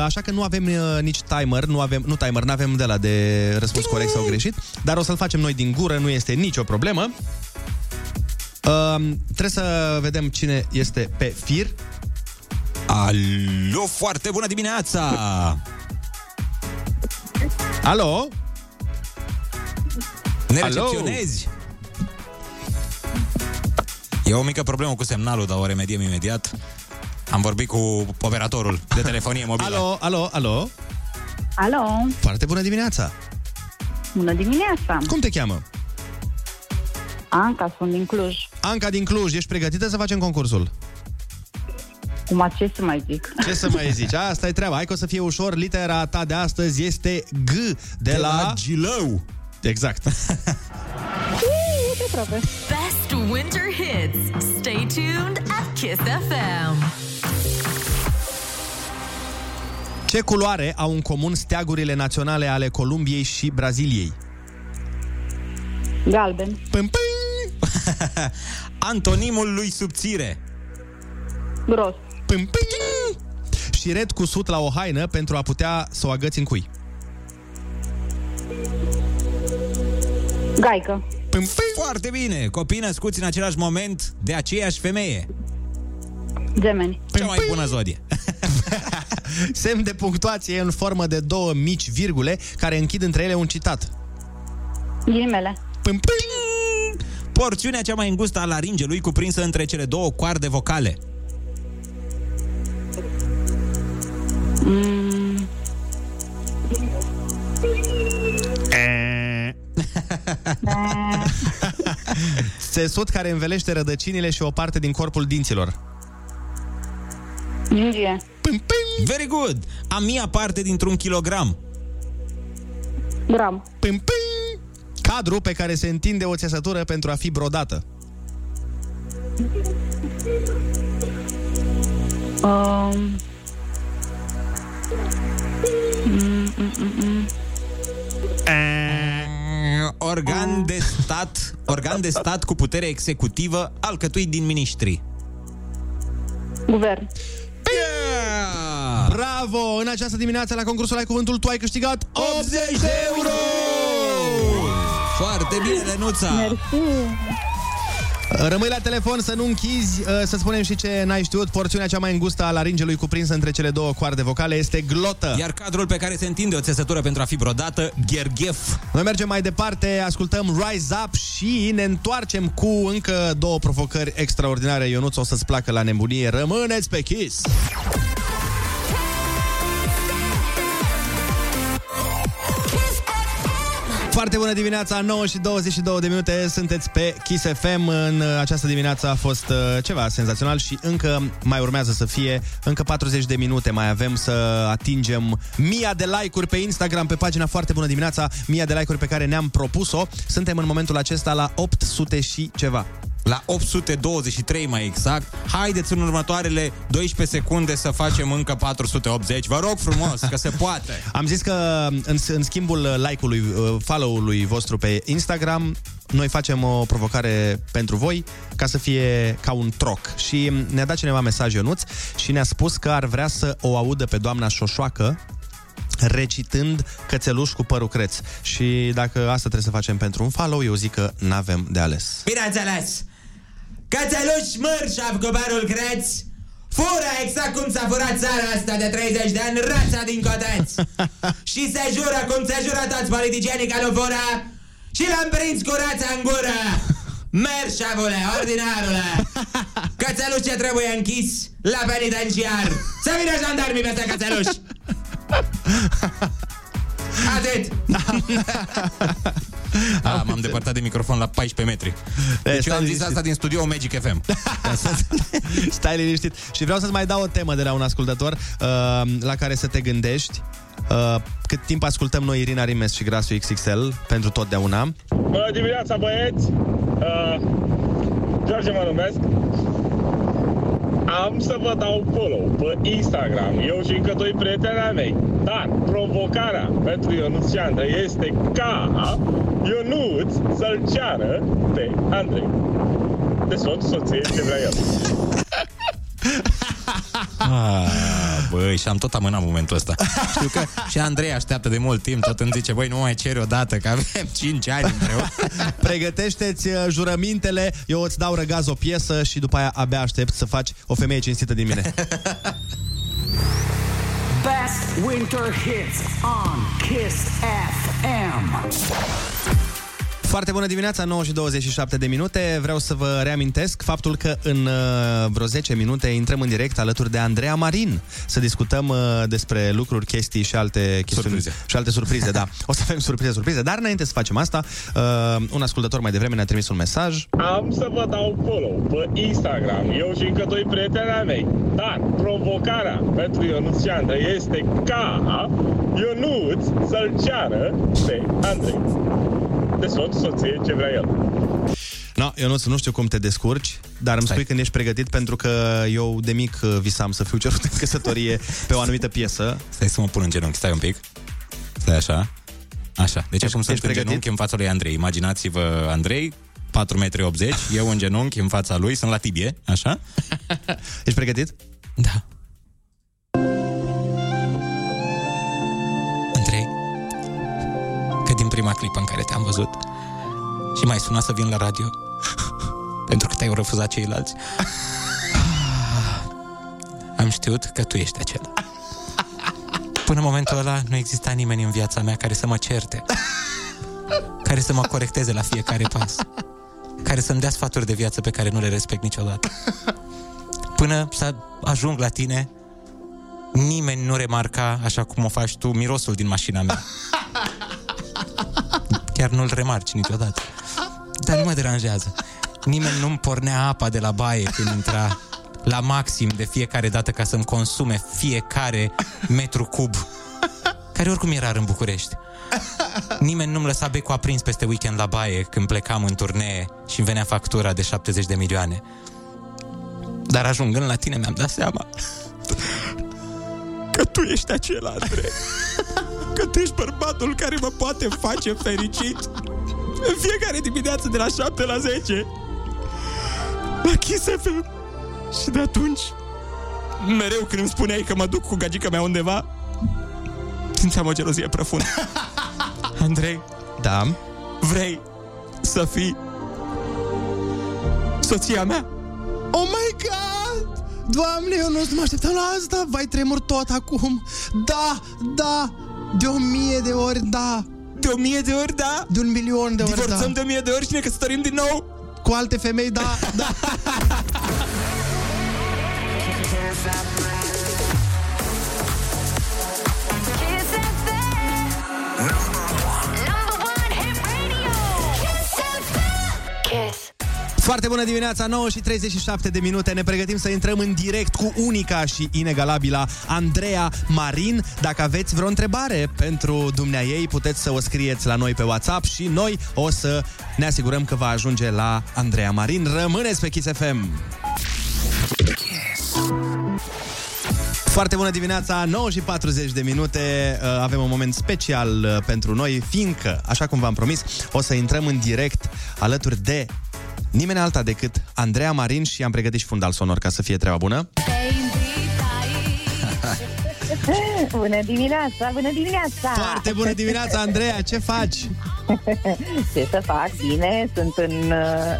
Așa că nu avem nici timer, nu avem, nu timer, nu avem de la de răspuns corect sau greșit, dar o să-l facem noi din gură, nu este nicio problemă. Trebuie să vedem cine este pe fir. Alo, foarte bună dimineața! Alo? Ne recepționezi? E o mică problemă cu semnalul, dar o remediem imediat. Am vorbit cu operatorul de telefonie mobilă. Alo, alo, alo? Alo? Foarte bună dimineața! Bună dimineața! Cum te cheamă? Anca, sunt din Cluj. Anca din Cluj, ești pregătită să facem concursul? Cum, ce să mai zic? Ce să mai zici? Asta e treaba. Hai că o să fie ușor. Litera ta de astăzi este G de, de la... la Gilău. Exact. Best winter hits. Stay tuned at Kiss F M. Ce culoare au în comun steagurile naționale ale Columbiei și Braziliei? Galben. Pum, pum. Antonimul lui subțire. Gros. Pim, pim. Și red cusut la o haină pentru a putea să o agăți în cui. Gaică. Pim, pim. Foarte bine! Copii născuți în același moment de aceeași femeie. Gemeni. Cea mai bună zodie. Semn de punctuație în formă de două mici virgule care închid între ele un citat. Ghilimele. Pim, pim. Porțiunea cea mai îngustă a laringelui cuprinsă între cele două coarde vocale. Mm. Țesut care învelește rădăcinile și o parte din corpul dinților. Dingie. Very good! A mia parte dintr-un kilogram. Gram. Pim, pim. Cadru pe care se întinde o țesătură pentru a fi brodată. Um. Mm, mm, mm. E, organ de stat, organ de stat cu putere executivă, alcătuit din miniștri. Guvern. Yeah! Bravo! În această dimineață la concursul Ai Cuvântul tu ai câștigat optzeci de euro! Foarte bine, Lenuța! Mersi! Rămâi la telefon să nu închizi, să spunem și ce n-ai știut. Porțiunea cea mai îngustă a laringelui cuprinsă între cele două coarde vocale este glotă. Iar cadrul pe care se întinde o țesătură pentru a fi brodată, gherghef. Noi mergem mai departe, ascultăm Rise Up și ne întoarcem cu încă două provocări extraordinare. Ionuț, o să-ți placă la nebunie. Rămâneți pe Kiss! Foarte bună dimineața, nouă și douăzeci și două de minute, sunteți pe Kiss F M. În această dimineață a fost ceva senzațional și încă mai urmează să fie, încă patruzeci de minute mai avem să atingem mia de like-uri pe Instagram, pe pagina Foarte Bună Dimineața, mia de like-uri pe care ne-am propus-o. Suntem în momentul acesta la opt sute și ceva. La opt sute douăzeci și trei mai exact. Haideți în următoarele doisprezece secunde să facem încă patru sute optzeci. Vă rog frumos, că se poate. Am zis că în, în schimbul like-ului, follow-ului vostru pe Instagram, noi facem o provocare pentru voi ca să fie ca un troc. Și ne-a dat cineva mesaj, Ionuț, și ne-a spus că ar vrea să o audă pe doamna Șoșoacă recitând Cățeluș cu părul creț. Și dacă asta trebuie să facem pentru un follow, eu zic că n-avem de ales. Bineînțeles! Cățeluș mărșav cu părul creț, fură exact cum s-a furat țara asta de treizeci de ani, rața din Coteț. Și se jură cum se jură toți politicienii că nu fură, și l-am prins cu rața în gură. Merșavule, ordinarule, Cățeluș ce trebuie închis la penitenciar. Să vină jandarmii peste Cățeluș. Atât. A, am m-am depărtat de microfon la paisprezece metri. Deci eu am zis asta din studio Magic F M. Stai liniștit. Și vreau să-ți mai dau o temă de la un ascultător uh, la care să te gândești uh, cât timp ascultăm noi Irina Rimes și Grasul X X L pentru totdeauna. Bună dimineața, băieți! uh, George mă numesc. Am să vă dau follow pe Instagram, eu și încă doi prieteni ai mei. Dar provocarea pentru Ionuț și Andrei este ca Ionuț să-l ceară pe Andrei de soț, soție, ce vrea el. Băi, și am tot amânat momentul ăsta. Știu că și Andrei așteaptă de mult timp, tot îmi zice, băi, nu mai ceri odată, că avem cinci ani împreună. Pregătește-ți jurămintele, eu îți dau răgaz o piesă și după aia abia aștept să faci o femeie cinstită din mine. Best winter hits on Kiss F M. Foarte bună dimineața, nouă și douăzeci și șapte de minute. Vreau să vă reamintesc faptul că în vreo zece minute intrăm în direct alături de Andreea Marin să discutăm despre lucruri, chestii și alte chestiuni și alte surprize, da. O să avem surprize, surprize, dar înainte să facem asta, un ascultător mai devreme ne-a trimis un mesaj. Am să vă dau follow pe Instagram, eu și încă doi prieteni ai mei. Dar provocarea pentru Ionuț și Andrei este ca Ionuț să-l ceară pe Andrei de soț, soție, ce vrea el. No, Ionuț, nu știu cum te descurci, dar îmi Stai. spui când ești pregătit, pentru că eu de mic visam să fiu cerut în căsătorie pe o anumită piesă. Stai să mă pun în genunchi, stai un pic. Stai așa. Așa, deci acum sunt în genunchi în fața lui Andrei. Imaginați-vă Andrei, patru metri optzeci, eu în genunchi în fața lui, sunt la tibie, așa. Ești pregătit? Da. Din prima clipă în care te-am văzut și m-ai sunat să vin la radio pentru că te-ai refuzat ceilalți, am știut că tu ești acela. Până în momentul ăla nu exista nimeni în viața mea care să mă certe, care să mă corecteze la fiecare pas, care să-mi dea sfaturi de viață pe care nu le respect niciodată. Până să ajung la tine, nimeni nu remarca, așa cum o faci tu, mirosul din mașina mea. Chiar nu-l remarci niciodată. Dar nu mă deranjează. Nimeni nu-mi pornea apa de la baie când intra la maxim de fiecare dată ca să-mi consume fiecare metru cub, care oricum e rar în București. Nimeni nu-mi lăsa becul aprins peste weekend la baie când plecam în turnee și îmi venea factura de șaptezeci de milioane. Dar ajungând la tine mi-am dat seama că tu ești acela, Andrei. Că tu ești bărbatul care mă poate face fericit în fiecare dimineață de la șapte la zece la Kiss F M. Și de atunci, mereu când îmi spuneai că mă duc cu gagica mea undeva, simțeam o gelozie profundă. Andrei, da? Vrei să fii soția mea? Oh my God! Doamne, eu nu mă așteptam la asta. Vai, tremur tot acum. Da, da. De o mie de ori, da. De o mie de ori, da. De un milion de ori, Divorțăm da. Divorțăm de o mie de ori și ne căsătorim din nou cu alte femei, da, da. Foarte bună dimineața, nouă și treizeci și șapte de minute. Ne pregătim să intrăm în direct cu unica și inegalabila Andreea Marin. Dacă aveți vreo întrebare pentru dumneaei, puteți să o scrieți la noi pe WhatsApp și noi o să ne asigurăm că va ajunge la Andreea Marin. Rămâneți pe Kiss F M! Yes. Foarte bună dimineața, nouă și patruzeci de minute, avem un moment special pentru noi, fiindcă, așa cum v-am promis, o să intrăm în direct alături de nimeni alta decât Andreea Marin și am pregătit și fundal sonor ca să fie treaba bună. Bună dimineața, bună dimineața! Foarte bună dimineața, Andreea, ce faci? Ce să fac, bine, sunt în,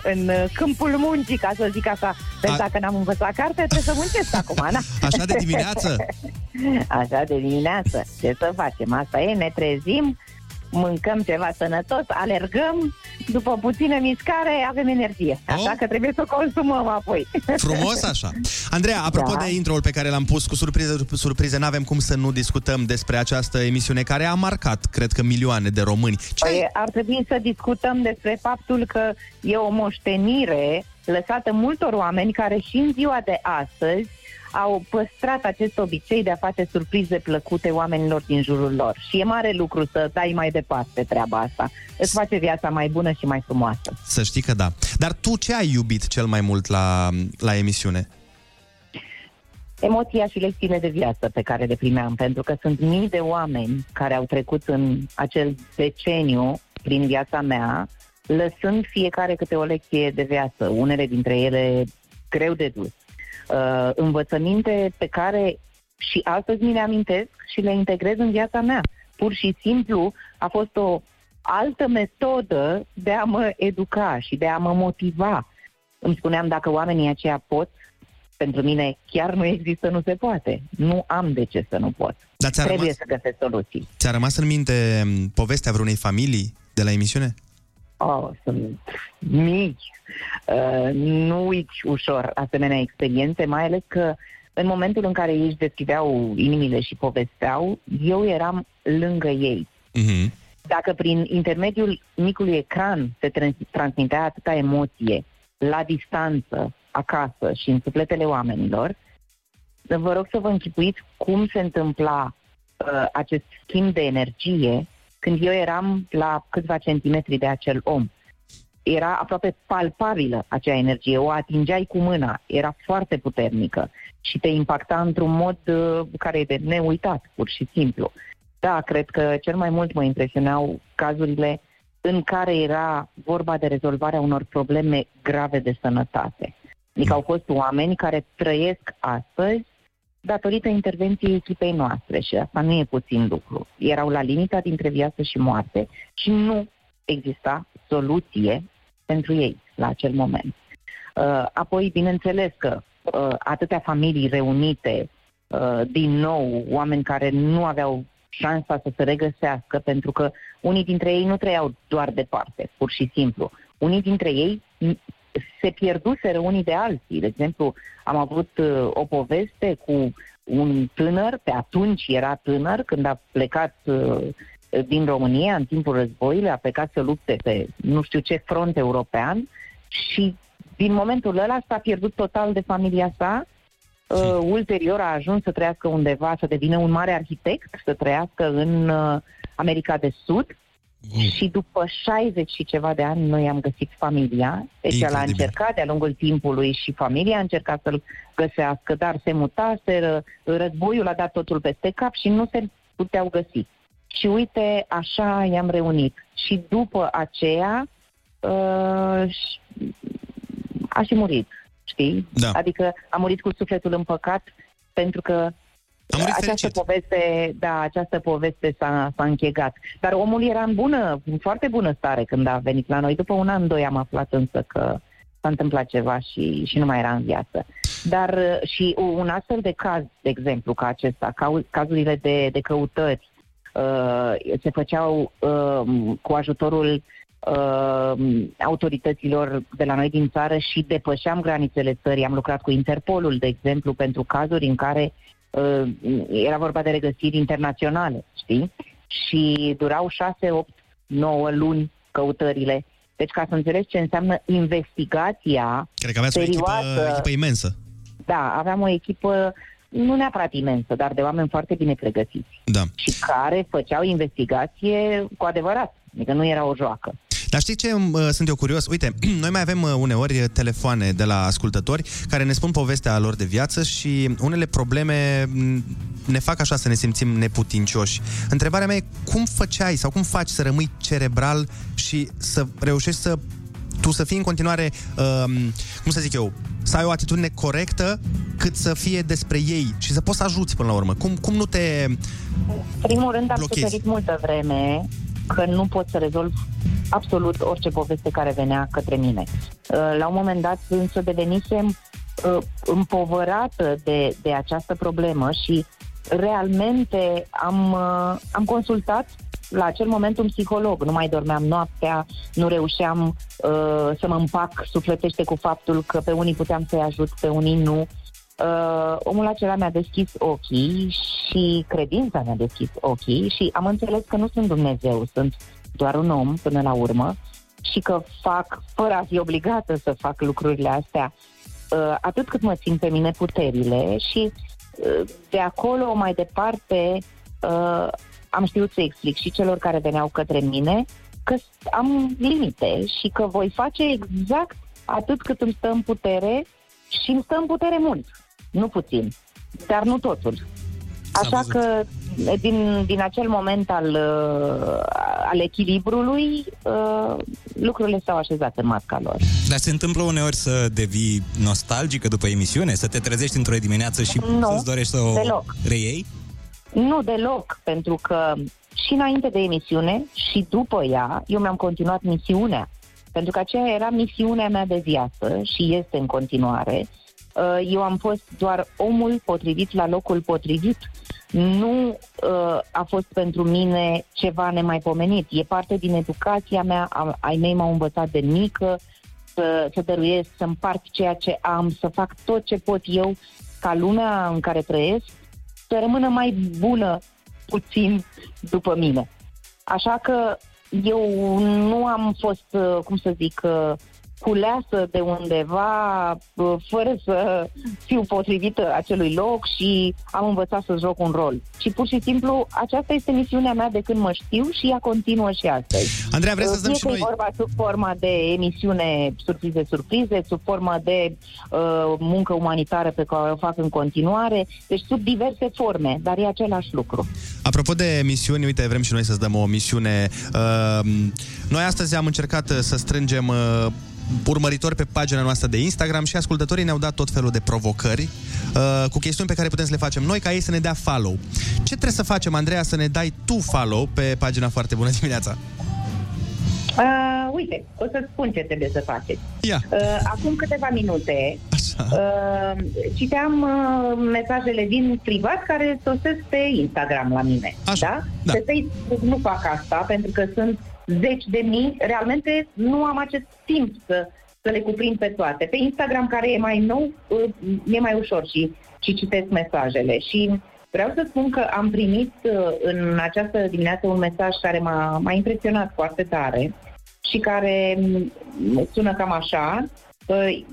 în câmpul muncii, ca să zic așa. Pentru că dacă n-am învățat carte, trebuie să muncesc acum, Ana. Așa de dimineață? Așa de dimineață, ce să facem, asta e, ne trezim, mâncăm ceva sănătos, alergăm, după puțină mișcare avem energie. Așa oh. că trebuie să o consumăm apoi. Frumos așa. Andreea, apropo da. de intro-ul pe care l-am pus cu surprize, surprize, n-avem cum să nu discutăm despre această emisiune care a marcat, cred că, milioane de români. Ce păi, ar trebui să discutăm despre faptul că e o moștenire lăsată multor oameni care și în ziua de astăzi au păstrat acest obicei de a face surprize plăcute oamenilor din jurul lor. Și e mare lucru să dai mai departe treaba asta. Îți face viața mai bună și mai frumoasă. Să știi că da. Dar tu ce ai iubit cel mai mult la, la emisiune? Emoția și lecțiile de viață pe care le primeam, pentru că sunt mii de oameni care au trecut în acel deceniu prin viața mea, lăsând fiecare câte o lecție de viață, unele dintre ele greu de dus. Uh, învățăminte pe care și astăzi mi le amintesc și le integrez în viața mea. Pur și simplu a fost o altă metodă de a mă educa și de a mă motiva. Îmi spuneam, dacă oamenii aceia pot, pentru mine chiar nu există, nu se poate. Nu am de ce să nu pot. Dar ți-a Trebuie rămas... să găsesc soluții. Ți-a rămas în minte povestea vreunei familii de la emisiune? Oh, sunt mii. Uh, nu uiți ușor asemenea experiențe, mai ales că în momentul în care ei își deschideau inimile și povesteau, eu eram lângă ei. Uh-huh. Dacă prin intermediul micului ecran se trans- transmitea atâta emoție la distanță, acasă și în sufletele oamenilor, vă rog să vă închipuiți cum se întâmpla uh, acest schimb de energie când eu eram la câțiva centimetri de acel om. Era aproape palpabilă acea energie, o atingeai cu mâna, era foarte puternică și te impacta într-un mod uh, care e de neuitat, pur și simplu. Da, cred că cel mai mult mă impresionau cazurile în care era vorba de rezolvarea unor probleme grave de sănătate. Adică au fost oameni care trăiesc astăzi datorită intervenției echipei noastre și asta nu e puțin lucru. Erau la limita dintre viață și moarte și nu exista soluție pentru ei la acel moment. Apoi, bineînțeles că atâtea familii reunite, din nou, oameni care nu aveau șansa să se regăsească, pentru că unii dintre ei nu trăiau doar departe, pur și simplu. Unii dintre ei se pierduseră unii de alții. De exemplu, am avut o poveste cu un tânăr, pe atunci era tânăr, când a plecat din România în timpul războiului, a plecat să lupte pe nu știu ce front european și din momentul ăla s-a pierdut total de familia sa. Uh, ulterior a ajuns să trăiască undeva, să devină un mare arhitect, să trăiască în uh, America de Sud. Mm. Și după șaizeci și ceva de ani noi am găsit familia. Deci el a încercat de-a lungul timpului și familia a încercat să-l găsească, dar se mutase, războiul a dat totul peste cap și nu se puteau găsi. Și uite, așa i-am reunit. Și după aceea uh, a și murit, știi? Da. Adică a murit cu sufletul împăcat, pentru că această poveste, da, această poveste s-a, s-a închegat. Dar omul era în bună, în foarte bună stare când a venit la noi. După un an, doi am aflat însă că s-a întâmplat ceva și, și nu mai era în viață. Dar și un astfel de caz, de exemplu, ca acesta, cau, cazurile de, de căutări, Uh, se făceau uh, cu ajutorul uh, autorităților de la noi din țară și depășeam granițele țării. Am lucrat cu Interpolul, de exemplu, pentru cazuri în care uh, era vorba de regăsiri internaționale, știi? Și durau șase, opt, nouă luni căutările. Deci, ca să înțelegi ce înseamnă investigația... Cred că aveați serioasă, o echipă, echipă imensă. Da, aveam o echipă... nu neapărat imensă, dar de oameni foarte bine pregătiți. Da. Și care făceau investigație cu adevărat. Adică nu era o joacă. Dar știi ce uh, sunt eu curios? Uite, noi mai avem uh, uneori telefoane de la ascultători care ne spun povestea lor de viață și unele probleme ne fac așa să ne simțim neputincioși. Întrebarea mea e, cum făceai sau cum faci să rămâi cerebral și să reușești să tu să fii în continuare, uh, cum să zic eu, să ai o atitudine corectă cât să fie despre ei și să poți să ajuți până la urmă. Cum, cum nu te primul rând, am blochezi. Suferit multă vreme că nu pot să rezolv absolut orice poveste care venea către mine. La un moment dat însă devenisem împovărată de, de această problemă și realmente am, am consultat la acel moment un psiholog. Nu mai dormeam noaptea, nu reușeam uh, să mă împac sufletește cu faptul că pe unii puteam să-i ajut, pe unii nu. Uh, omul acela mi-a deschis ochii și credința mi-a deschis ochii și am înțeles că nu sunt Dumnezeu, sunt doar un om până la urmă și că fac, fără a fi obligată să fac lucrurile astea, uh, atât cât mă țin pe mine puterile și uh, de acolo mai departe uh, am știut să explic și celor care veneau către mine că am limite și că voi face exact atât cât îmi stă în putere și îmi stă în putere mult, nu puțin, dar nu totul. Așa că din, din acel moment al, al echilibrului lucrurile s-au așezat în matca lor. Dar se întâmplă uneori să devii nostalgică după emisiune? Să te trezești într-o dimineață și nu, să-ți dorești să o deloc. reiei? Nu deloc, pentru că și înainte de emisiune și după ea, eu mi-am continuat misiunea. Pentru că aceea era misiunea mea de viață și este în continuare. Eu am fost doar omul potrivit la locul potrivit. Nu a fost pentru mine ceva nemaipomenit. E parte din educația mea, ai mei m-au învățat de mică să, să dăruiesc, să împart ceea ce am, să fac tot ce pot eu ca lumea în care trăiesc să rămână mai bună puțin după mine. Așa că eu nu am fost, cum să zic, culeasă de undeva fără să fiu potrivită acelui loc și am învățat să joc un rol. Și pur și simplu, aceasta este misiunea mea de când mă știu și ea continuă și astăzi. Andreea, vrei să dăm și noi... E vorba sub forma de emisiune surprize-surprize, sub forma de uh, muncă umanitară pe care o fac în continuare, deci sub diverse forme, dar e același lucru. Apropo de emisiuni, uite, vrem și noi să-ți dăm o misiune. Uh, noi astăzi am încercat să strângem... Uh, urmăritori pe pagina noastră de Instagram și ascultătorii ne-au dat tot felul de provocări uh, cu chestiuni pe care putem să le facem noi ca ei să ne dea follow. Ce trebuie să facem, Andreea, să ne dai tu follow pe pagina Foarte Bună Dimineața? Uh, uite, o să spun ce trebuie să faceți. uh, Acum câteva minute uh, citeam uh, mesajele din privat care sosesc pe Instagram la mine. Așa, da? Da. Pe Facebook nu fac asta pentru că sunt zeci de mii, realmente nu am acest timp să, să le cuprind pe toate. Pe Instagram, care e mai nou, e mai ușor și, și citesc mesajele. Și vreau să spun că am primit în această dimineață un mesaj care m-a, m-a impresionat foarte tare și care sună cam așa,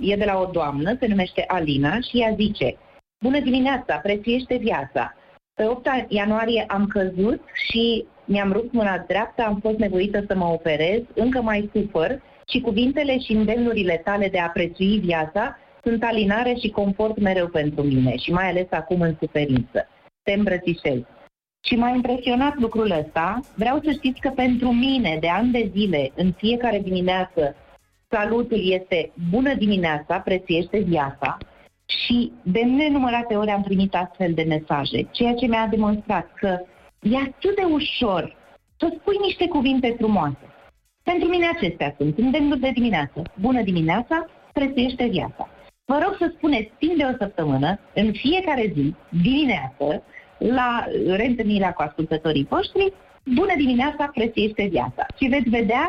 e de la o doamnă, se numește Alina și ea zice: bună dimineața, prețuiește viața. Pe opt ianuarie am căzut și mi-am rupt mâna dreaptă, am fost nevoită să mă operez, încă mai sufăr și cuvintele și îndemnurile tale de a prețui viața sunt alinare și confort mereu pentru mine și mai ales acum în suferință. Te îmbrățișez. Și m-a impresionat lucrul ăsta. Vreau să știți că pentru mine, de ani de zile, în fiecare dimineață, salutul este bună dimineața, prețuiește viața. Și de nenumărate ori am primit astfel de mesaje, ceea ce mi-a demonstrat că e atât de ușor să spui niște cuvinte frumoase. Pentru mine acestea sunt îndemnuri de dimineață. Bună dimineața, prețuiește viața. Vă rog să spuneți timp de o săptămână, în fiecare zi, dimineață, la reîntâlnirea cu ascultătorii voștri, bună dimineața, prețuiește viața. Și veți vedea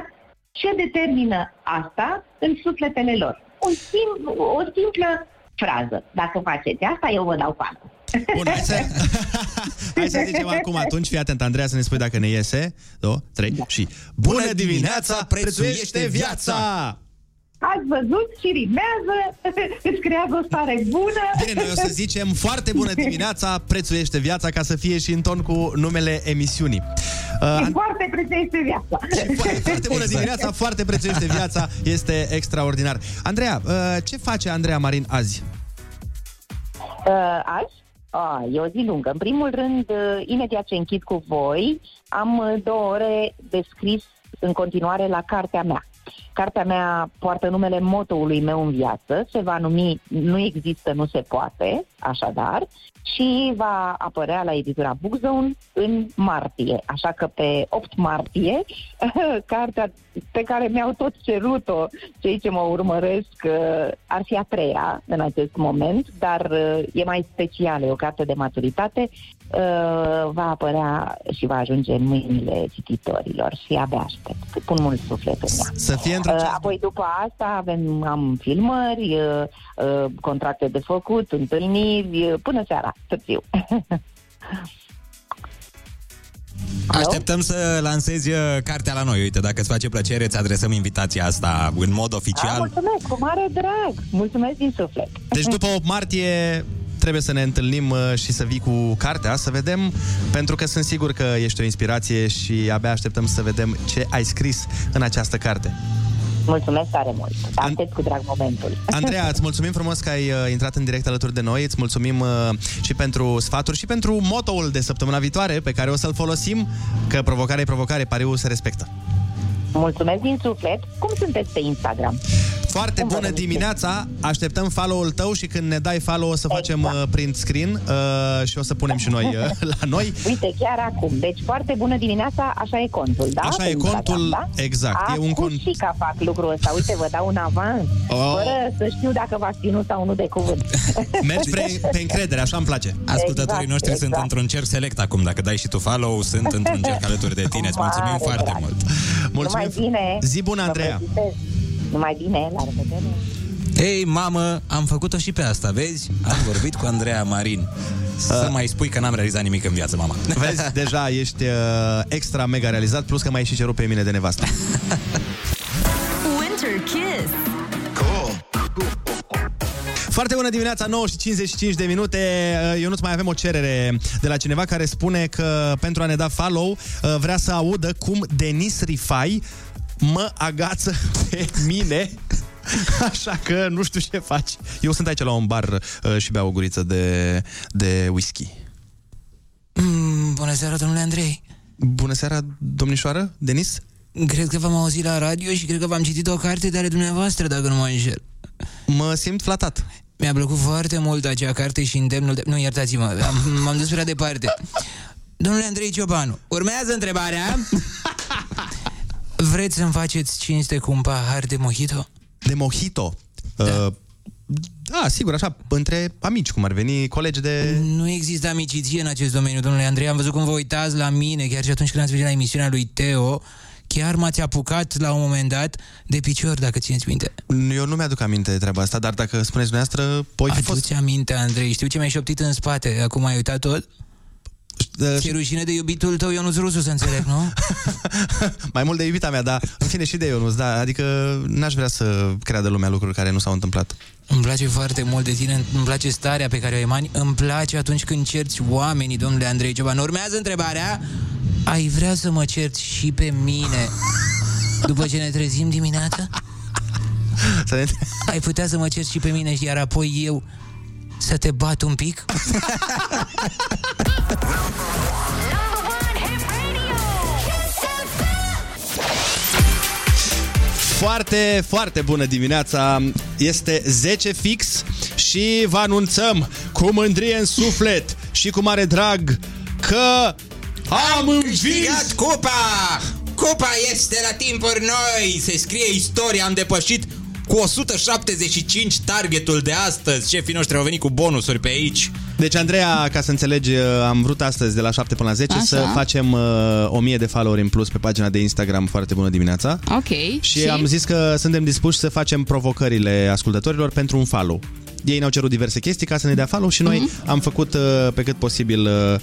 ce determină asta în sufletele lor. O simplă, o simplă frază. Dacă faceți asta, eu vă dau fală. Bun, hai să... hai să zicem acum atunci, fii atent, Andreea, să ne spui dacă ne iese. Două, trei da. Și bună dimineața, prețuiește viața! Ați văzut și rimează, îți creează o stare bună. Bine, noi o să zicem foarte bună dimineața, prețuiește viața, ca să fie și în ton cu numele emisiunii. Uh, și foarte prețuiește viața. Foarte, foarte bună dimineața, foarte prețuiește viața, este extraordinar. Andreea, uh, ce face Andreea Marin azi? Uh, azi? A, e o zi lungă. În primul rând, imediat ce închid cu voi, am două ore de scris în continuare la cartea mea. Cartea mea poartă numele motoului meu în viață, se va numi Nu există, nu se poate, așadar, și va apărea la editura Bookzone în martie. Așa că pe opt martie, cartea pe care mi-au tot cerut-o cei ce mă urmăresc ar fi a treia în acest moment, dar e mai specială, e o carte de maturitate, va apărea și va ajunge în mâinile cititorilor și abia aștept. Pun mult suflet în ea. Să fie într-o... Apoi după asta avem, am filmări, contracte de făcut, întâlniri, până seara, târziu. Așteptăm să lansezi cartea la noi. Uite, dacă îți face plăcere, îți adresăm invitația asta în mod oficial. A, mulțumesc, cu mare drag. Mulțumesc din suflet. Deci după opt martie trebuie să ne întâlnim și să vii cu cartea, să vedem, pentru că sunt sigur că ești o inspirație și abia așteptăm să vedem ce ai scris în această carte. Mulțumesc tare mult. Aștept cu drag momentul. Andreea, îți mulțumim frumos că ai intrat în direct alături de noi. Îți mulțumim și pentru sfaturi și pentru motoul de săptămâna viitoare pe care o să-l folosim, că provocare e provocare, pariul se respectă. Mulțumesc din suflet. Cum sunteți pe Instagram? Foarte bună dimineața. Așteptăm follow-ul tău și când ne dai follow o să facem exact. print screen uh, și o să punem și noi uh, la noi. Uite, chiar acum. Deci foarte bună dimineața, așa e contul, da? Așa pe e contul, da? Exact. A, e un cont. Și ca fac lucrul ăsta. Uite, vă dau un avans. Oh. Fără să știu dacă v-ați ținut sau nu de cuvânt. Mergi pe, pe încredere, așa îmi place. Ascultătorii exact, noștri exact. sunt într-un cerc select acum. Dacă dai și tu follow, sunt într-un cerc alături de tine. Îți mulțumim Mare foarte drag. mult. Mulțumim. Numai bine. Zi bună, Andreea. Numai bine, la revedere. Ei, mamă, am făcut-o și pe asta, vezi? Am vorbit cu Andreea Marin. Să uh. mai spui că n-am realizat nimic în viață, mama. Vezi, deja ești uh, extra mega realizat, plus că m-ai și cerut pe mine de nevastă. Winter Kiss. Cool. Foarte bună dimineața, nouă și cincizeci și cinci de minute. Eu nu-ți mai avem o cerere de la cineva care spune că pentru a ne da follow vrea să audă cum Denis Rifai mă agață pe mine. Așa că nu știu ce faci. Eu sunt aici la un bar și beau o guriță de, de whisky. mm, Bună seara, domnule Andrei. Bună seara, domnișoară Denis. Cred că v-am auzit la radio și cred că v-am citit o carte de ale dumneavoastră, dacă nu mă înșel. Mă simt flatat. Mi-a plăcut foarte mult acea carte și îndemnul de... Nu, iertați-mă, am, m-am dus prea departe. Domnule Andrei Ciobanu, urmează întrebarea. Vreți să-mi faceți cinste cu un pahar de mojito? De mojito? Da. Uh, da, sigur, așa, între amici, cum ar veni, colegi de... Nu există amiciție în acest domeniu, domnule Andrei. Am văzut cum vă uitați la mine, chiar și atunci când ați venit la emisiunea lui Teo. Chiar m-ați apucat la un moment dat de picior, dacă țineți minte. Eu nu mi-aduc aminte de treaba asta, dar dacă spuneți dumneavoastră, poi fi fost... Aduce aminte, Andrei. Știu ce mi-ai șoptit în spate. Acum ai uitat tot? Ți-e rușine de iubitul tău, Ionuț Rusu, să înțeleg, nu? Mai mult de iubita mea, dar în fine și de Ionuț, da. Adică n-aș vrea să creadă lumea lucruri care nu s-au întâmplat. Îmi place foarte mult de tine, îmi place starea pe care o emani, îmi place atunci când cerți oamenii, domnule Andrei Cioban. Urmează întrebarea, ai vrea să mă cerți și pe mine după ce ne trezim dimineața? Ai putea să mă cerți și pe mine, iar apoi eu să te bat un pic? Foarte, foarte bună dimineața. Este zece fix și vă anunțăm cu mândrie în suflet și cu mare drag că am, am câștigat cupa! Cupa este la timpuri noi! Se scrie istoria, am depășit cu o sută șaptezeci și cinci targetul de astăzi. Șefii noștri au venit cu bonusuri pe aici. Deci, Andreea, ca să înțelegi, am vrut astăzi de la șapte până la zece așa, să facem uh, o mie de follow-uri în plus pe pagina de Instagram Foarte Bună Dimineața. Ok. Și, și am zis că suntem dispuși să facem provocările ascultătorilor pentru un follow. Ei ne-au cerut diverse chestii ca să ne dea follow și noi mm-hmm. am făcut uh, pe cât posibil uh,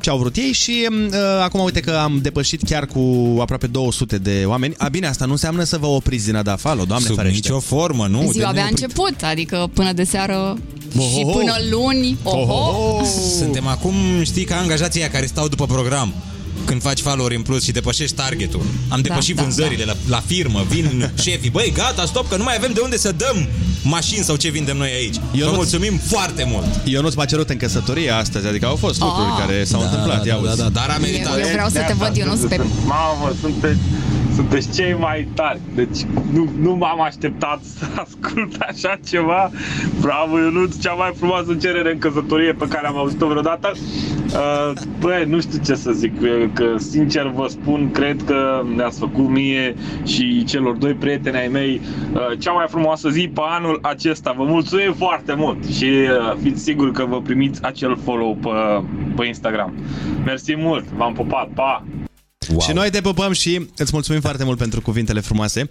ce au vrut ei și uh, acum uite că am depășit chiar cu aproape două sute de oameni. A, bine, asta nu înseamnă să vă opriți din a da follow, Doamne Sub ferește. Sub nicio formă, nu? Ziua abia a început, adică până de seară oh, și până luni. Oh, oh, oh. Suntem acum, știi, ca angajații aia care stau după program. Când faci follow-uri în plus și depășești targetul. Am depășit da, vânzările da, da. La, la firmă. Vin șefii, băi, gata, stop, că nu mai avem de unde să dăm mașini sau ce vindem noi aici. Vă mulțumim foarte mult. Eu nu-ți m-a cerut în căsătorie astăzi. Adică au fost oh. lucruri care s-au da, întâmplat da, da, da, da, dar a meritat. Eu, eu vreau să te văd, Ionuț, pe... Mamă, sunteți sunteți cei mai tari. Deci nu, nu m-am așteptat să ascult așa ceva. Bravo, Ionuț, cea mai frumoasă cerere în căsătorie pe care am auzit-o vreodată. Băi, nu știu ce să zic, că sincer vă spun, cred că ne-ați făcut mie și celor doi prieteni ai mei cea mai frumoasă zi pe anul acesta. Vă mulțumim foarte mult și fiți siguri că vă primiți acel follow pe, pe Instagram. Mersi mult, v-am pupat, pa! Wow. Și noi te pupăm și îți mulțumim foarte mult pentru cuvintele frumoase.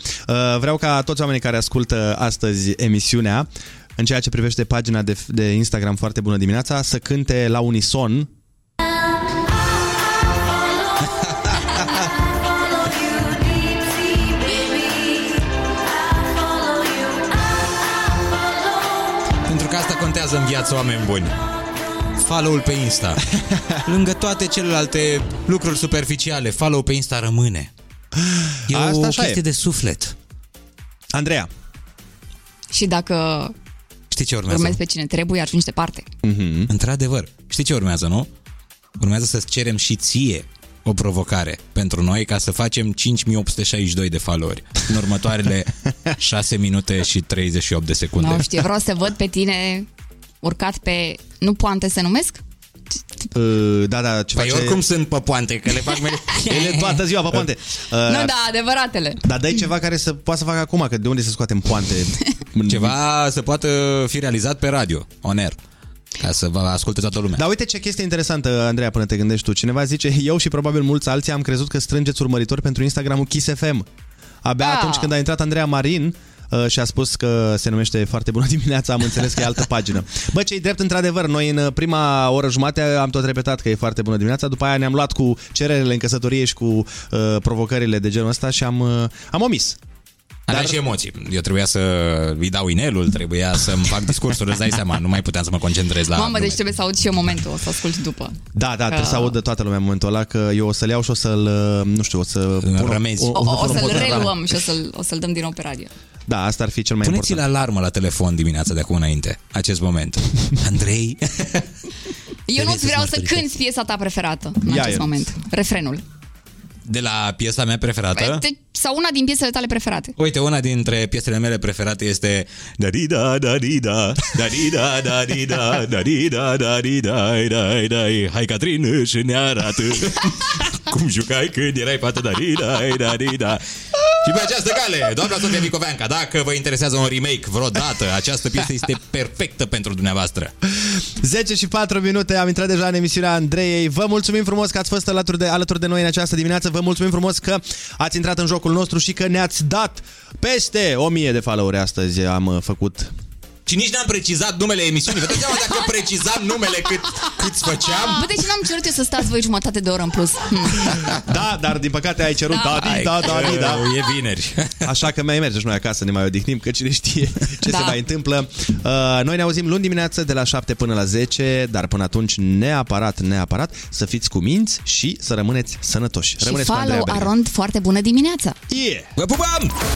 Vreau ca toți oamenii care ascultă astăzi emisiunea, în ceea ce privește pagina de, de Instagram Foarte Bună Dimineața, să cânte la unison. Pentru că asta contează în viață, oameni buni. Follow-ul pe Insta. Lângă toate celelalte lucruri superficiale, follow pe Insta rămâne. E asta o chestie e. de suflet. Andreea. Și dacă știi ce urmează? Urmezi pe cine trebuie, ajungi departe. Mm-hmm. Într-adevăr. Știi ce urmează, nu? Urmează să-ți cerem și ție o provocare pentru noi ca să facem cinci mii opt sute șaizeci și doi de followeri în următoarele șase minute și treizeci și opt de secunde. Nu știu, vreau să văd pe tine urcat pe... Nu poante se numesc? Uh, da, da, ceva păi ce... oricum sunt pe poante, că le fac mele... Ele toată ziua pe poante. Uh, nu, da, adevăratele. Dar dai ceva care să poată să facă acum, că de unde să scoatem poante? Ceva să poată fi realizat pe radio, on air, ca să vă asculte toată lumea. Dar uite ce chestie interesantă, Andreea, până te gândești tu. Cineva zice, eu și probabil mulți alții am crezut că strângeți urmăritori pentru Instagramul Kiss F M. Abia ah. atunci când a intrat Andreea Marin... și a spus că se numește Foarte Bună Dimineața, am înțeles că e altă pagină. Bă, ce-i drept, într-adevăr, noi în prima oră jumate am tot repetat că e Foarte Bună Dimineața, după aia ne-am luat cu cererele în căsătorie și cu uh, provocările de genul ăsta și am, uh, am omis. Dar... Aveam și emoții. Eu trebuia să îi dau inelul, trebuia să-mi fac discursul, îți dai seama, nu mai puteam să mă concentrez la... Mamă, deci trebuie să aud și eu momentul, o să ascult după. Da, da, că... trebuie să audă toată lumea momentul ăla, că eu o să-l iau și o să-l, nu știu, o să... Rămezi. O, o, o, o să-l reluăm și o să-l, o să-l dăm din nou pe radio. Da, asta ar fi cel mai Puneți-i important. Puneți-i alarmă la telefon dimineața de acum înainte, acest moment. Andrei? Eu nu-ți vreau să cânti piesa ta preferată în Ia acest eu. moment. Refrenul. De la piesa mea preferată? Te, sau una din piesele tale preferate. Uite, una dintre piesele mele preferate este da-di-da, da-di-da, da-di-da, da-di-da, da-di-da, da-di-da, da-di-da, hai Catrin își ne arată cum jucai când erai fată, da-di-da, da-di-da. Și pe această cale, doamna Sofia Vicoveanca, dacă vă interesează un remake vreodată, această piesă este perfectă pentru dumneavoastră. zece și patru minute, am intrat deja în emisiunea Andreei. Vă mulțumim frumos că ați fost alături de, alături de noi în această dimineață. Vă mulțumim frumos că ați intrat în jocul nostru și că ne-ați dat peste o mie de follow-uri astăzi. Am făcut... Și nici n-am precizat numele emisiunii. Vă dați seama dacă precizam numele cât, câți făceam? Bă, deci n-am cerut eu să stați voi jumătate de oră în plus. Da, dar din păcate ai cerut da, da, da, da, da, da. E vineri. Așa că mai mergem noi acasă, ne mai odihnim, că cine știe ce da. se mai întâmplă. Noi ne auzim luni dimineață de la șapte până la zece, dar până atunci neapărat, neapărat să fiți cu minți și să rămâneți sănătoși. Rămâneți și follow arond Foarte Bună Dimineața. Yeah! Vă pupăm!